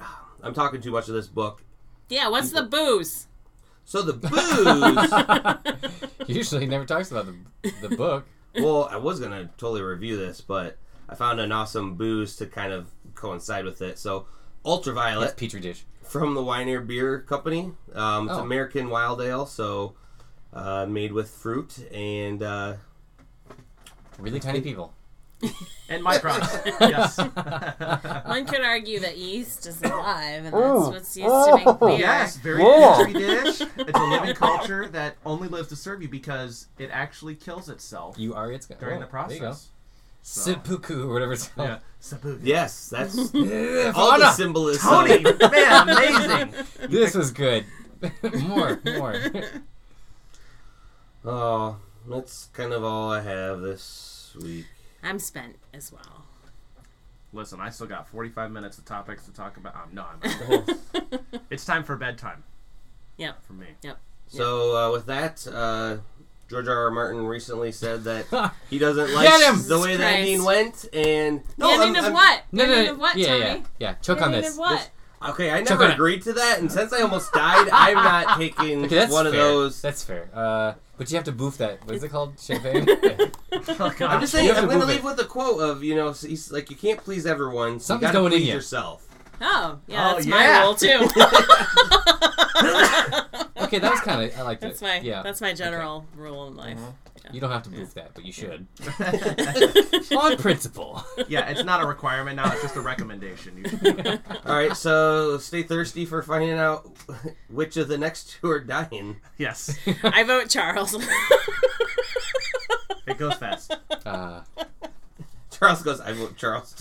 I'm talking too much of this book. Yeah, what's the booze? So the booze... Usually he never talks about the book. Well, I was going to totally review this, but I found an awesome booze to kind of coincide with it. So Ultraviolet... It's Petri dish. From the Winer Beer Company. It's American Wild Ale, so made with fruit and... really tiny people. And microns. Yes. One could argue that yeast is alive, and that's what's used to make beer. Yes, very petri dish. It's a living culture that only lives to serve you because it actually kills itself. You are its during the process. So. Seppuku, or whatever it's called. Yeah. Seppuku. Yes, that's all the symbolism. Tony, man, amazing. This was good. More. Oh, that's kind of all I have this week. I'm spent as well. Listen, I still got 45 minutes of topics to talk about. It's time for bedtime. Yep. For me. Yep. So with that, George R. R. Martin recently said that he doesn't like the way the ending went. And the ending of what? Yeah. Choke on this. Okay, I never agreed to that, and since I almost died, I'm not taking one of those. That's fair. But you have to boof that. What is it called? Champagne? Oh, I'm just saying, I'm going to leave with a quote of, he's like, you can't please everyone, so you got to please yourself. Oh, yeah, that's my rule, too. Okay, that was kind of, I liked it. That's my general rule in life. Mm-hmm. Yeah. You don't have to boof that, but you should. On principle. Yeah, it's not a requirement now, it's just a recommendation. All right, so stay thirsty for finding out which of the next two are dying. Yes. I vote Charles. It goes fast. Charles goes, I vote Charles.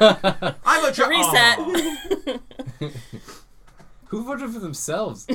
I vote Charles. Reset. Who voted for themselves?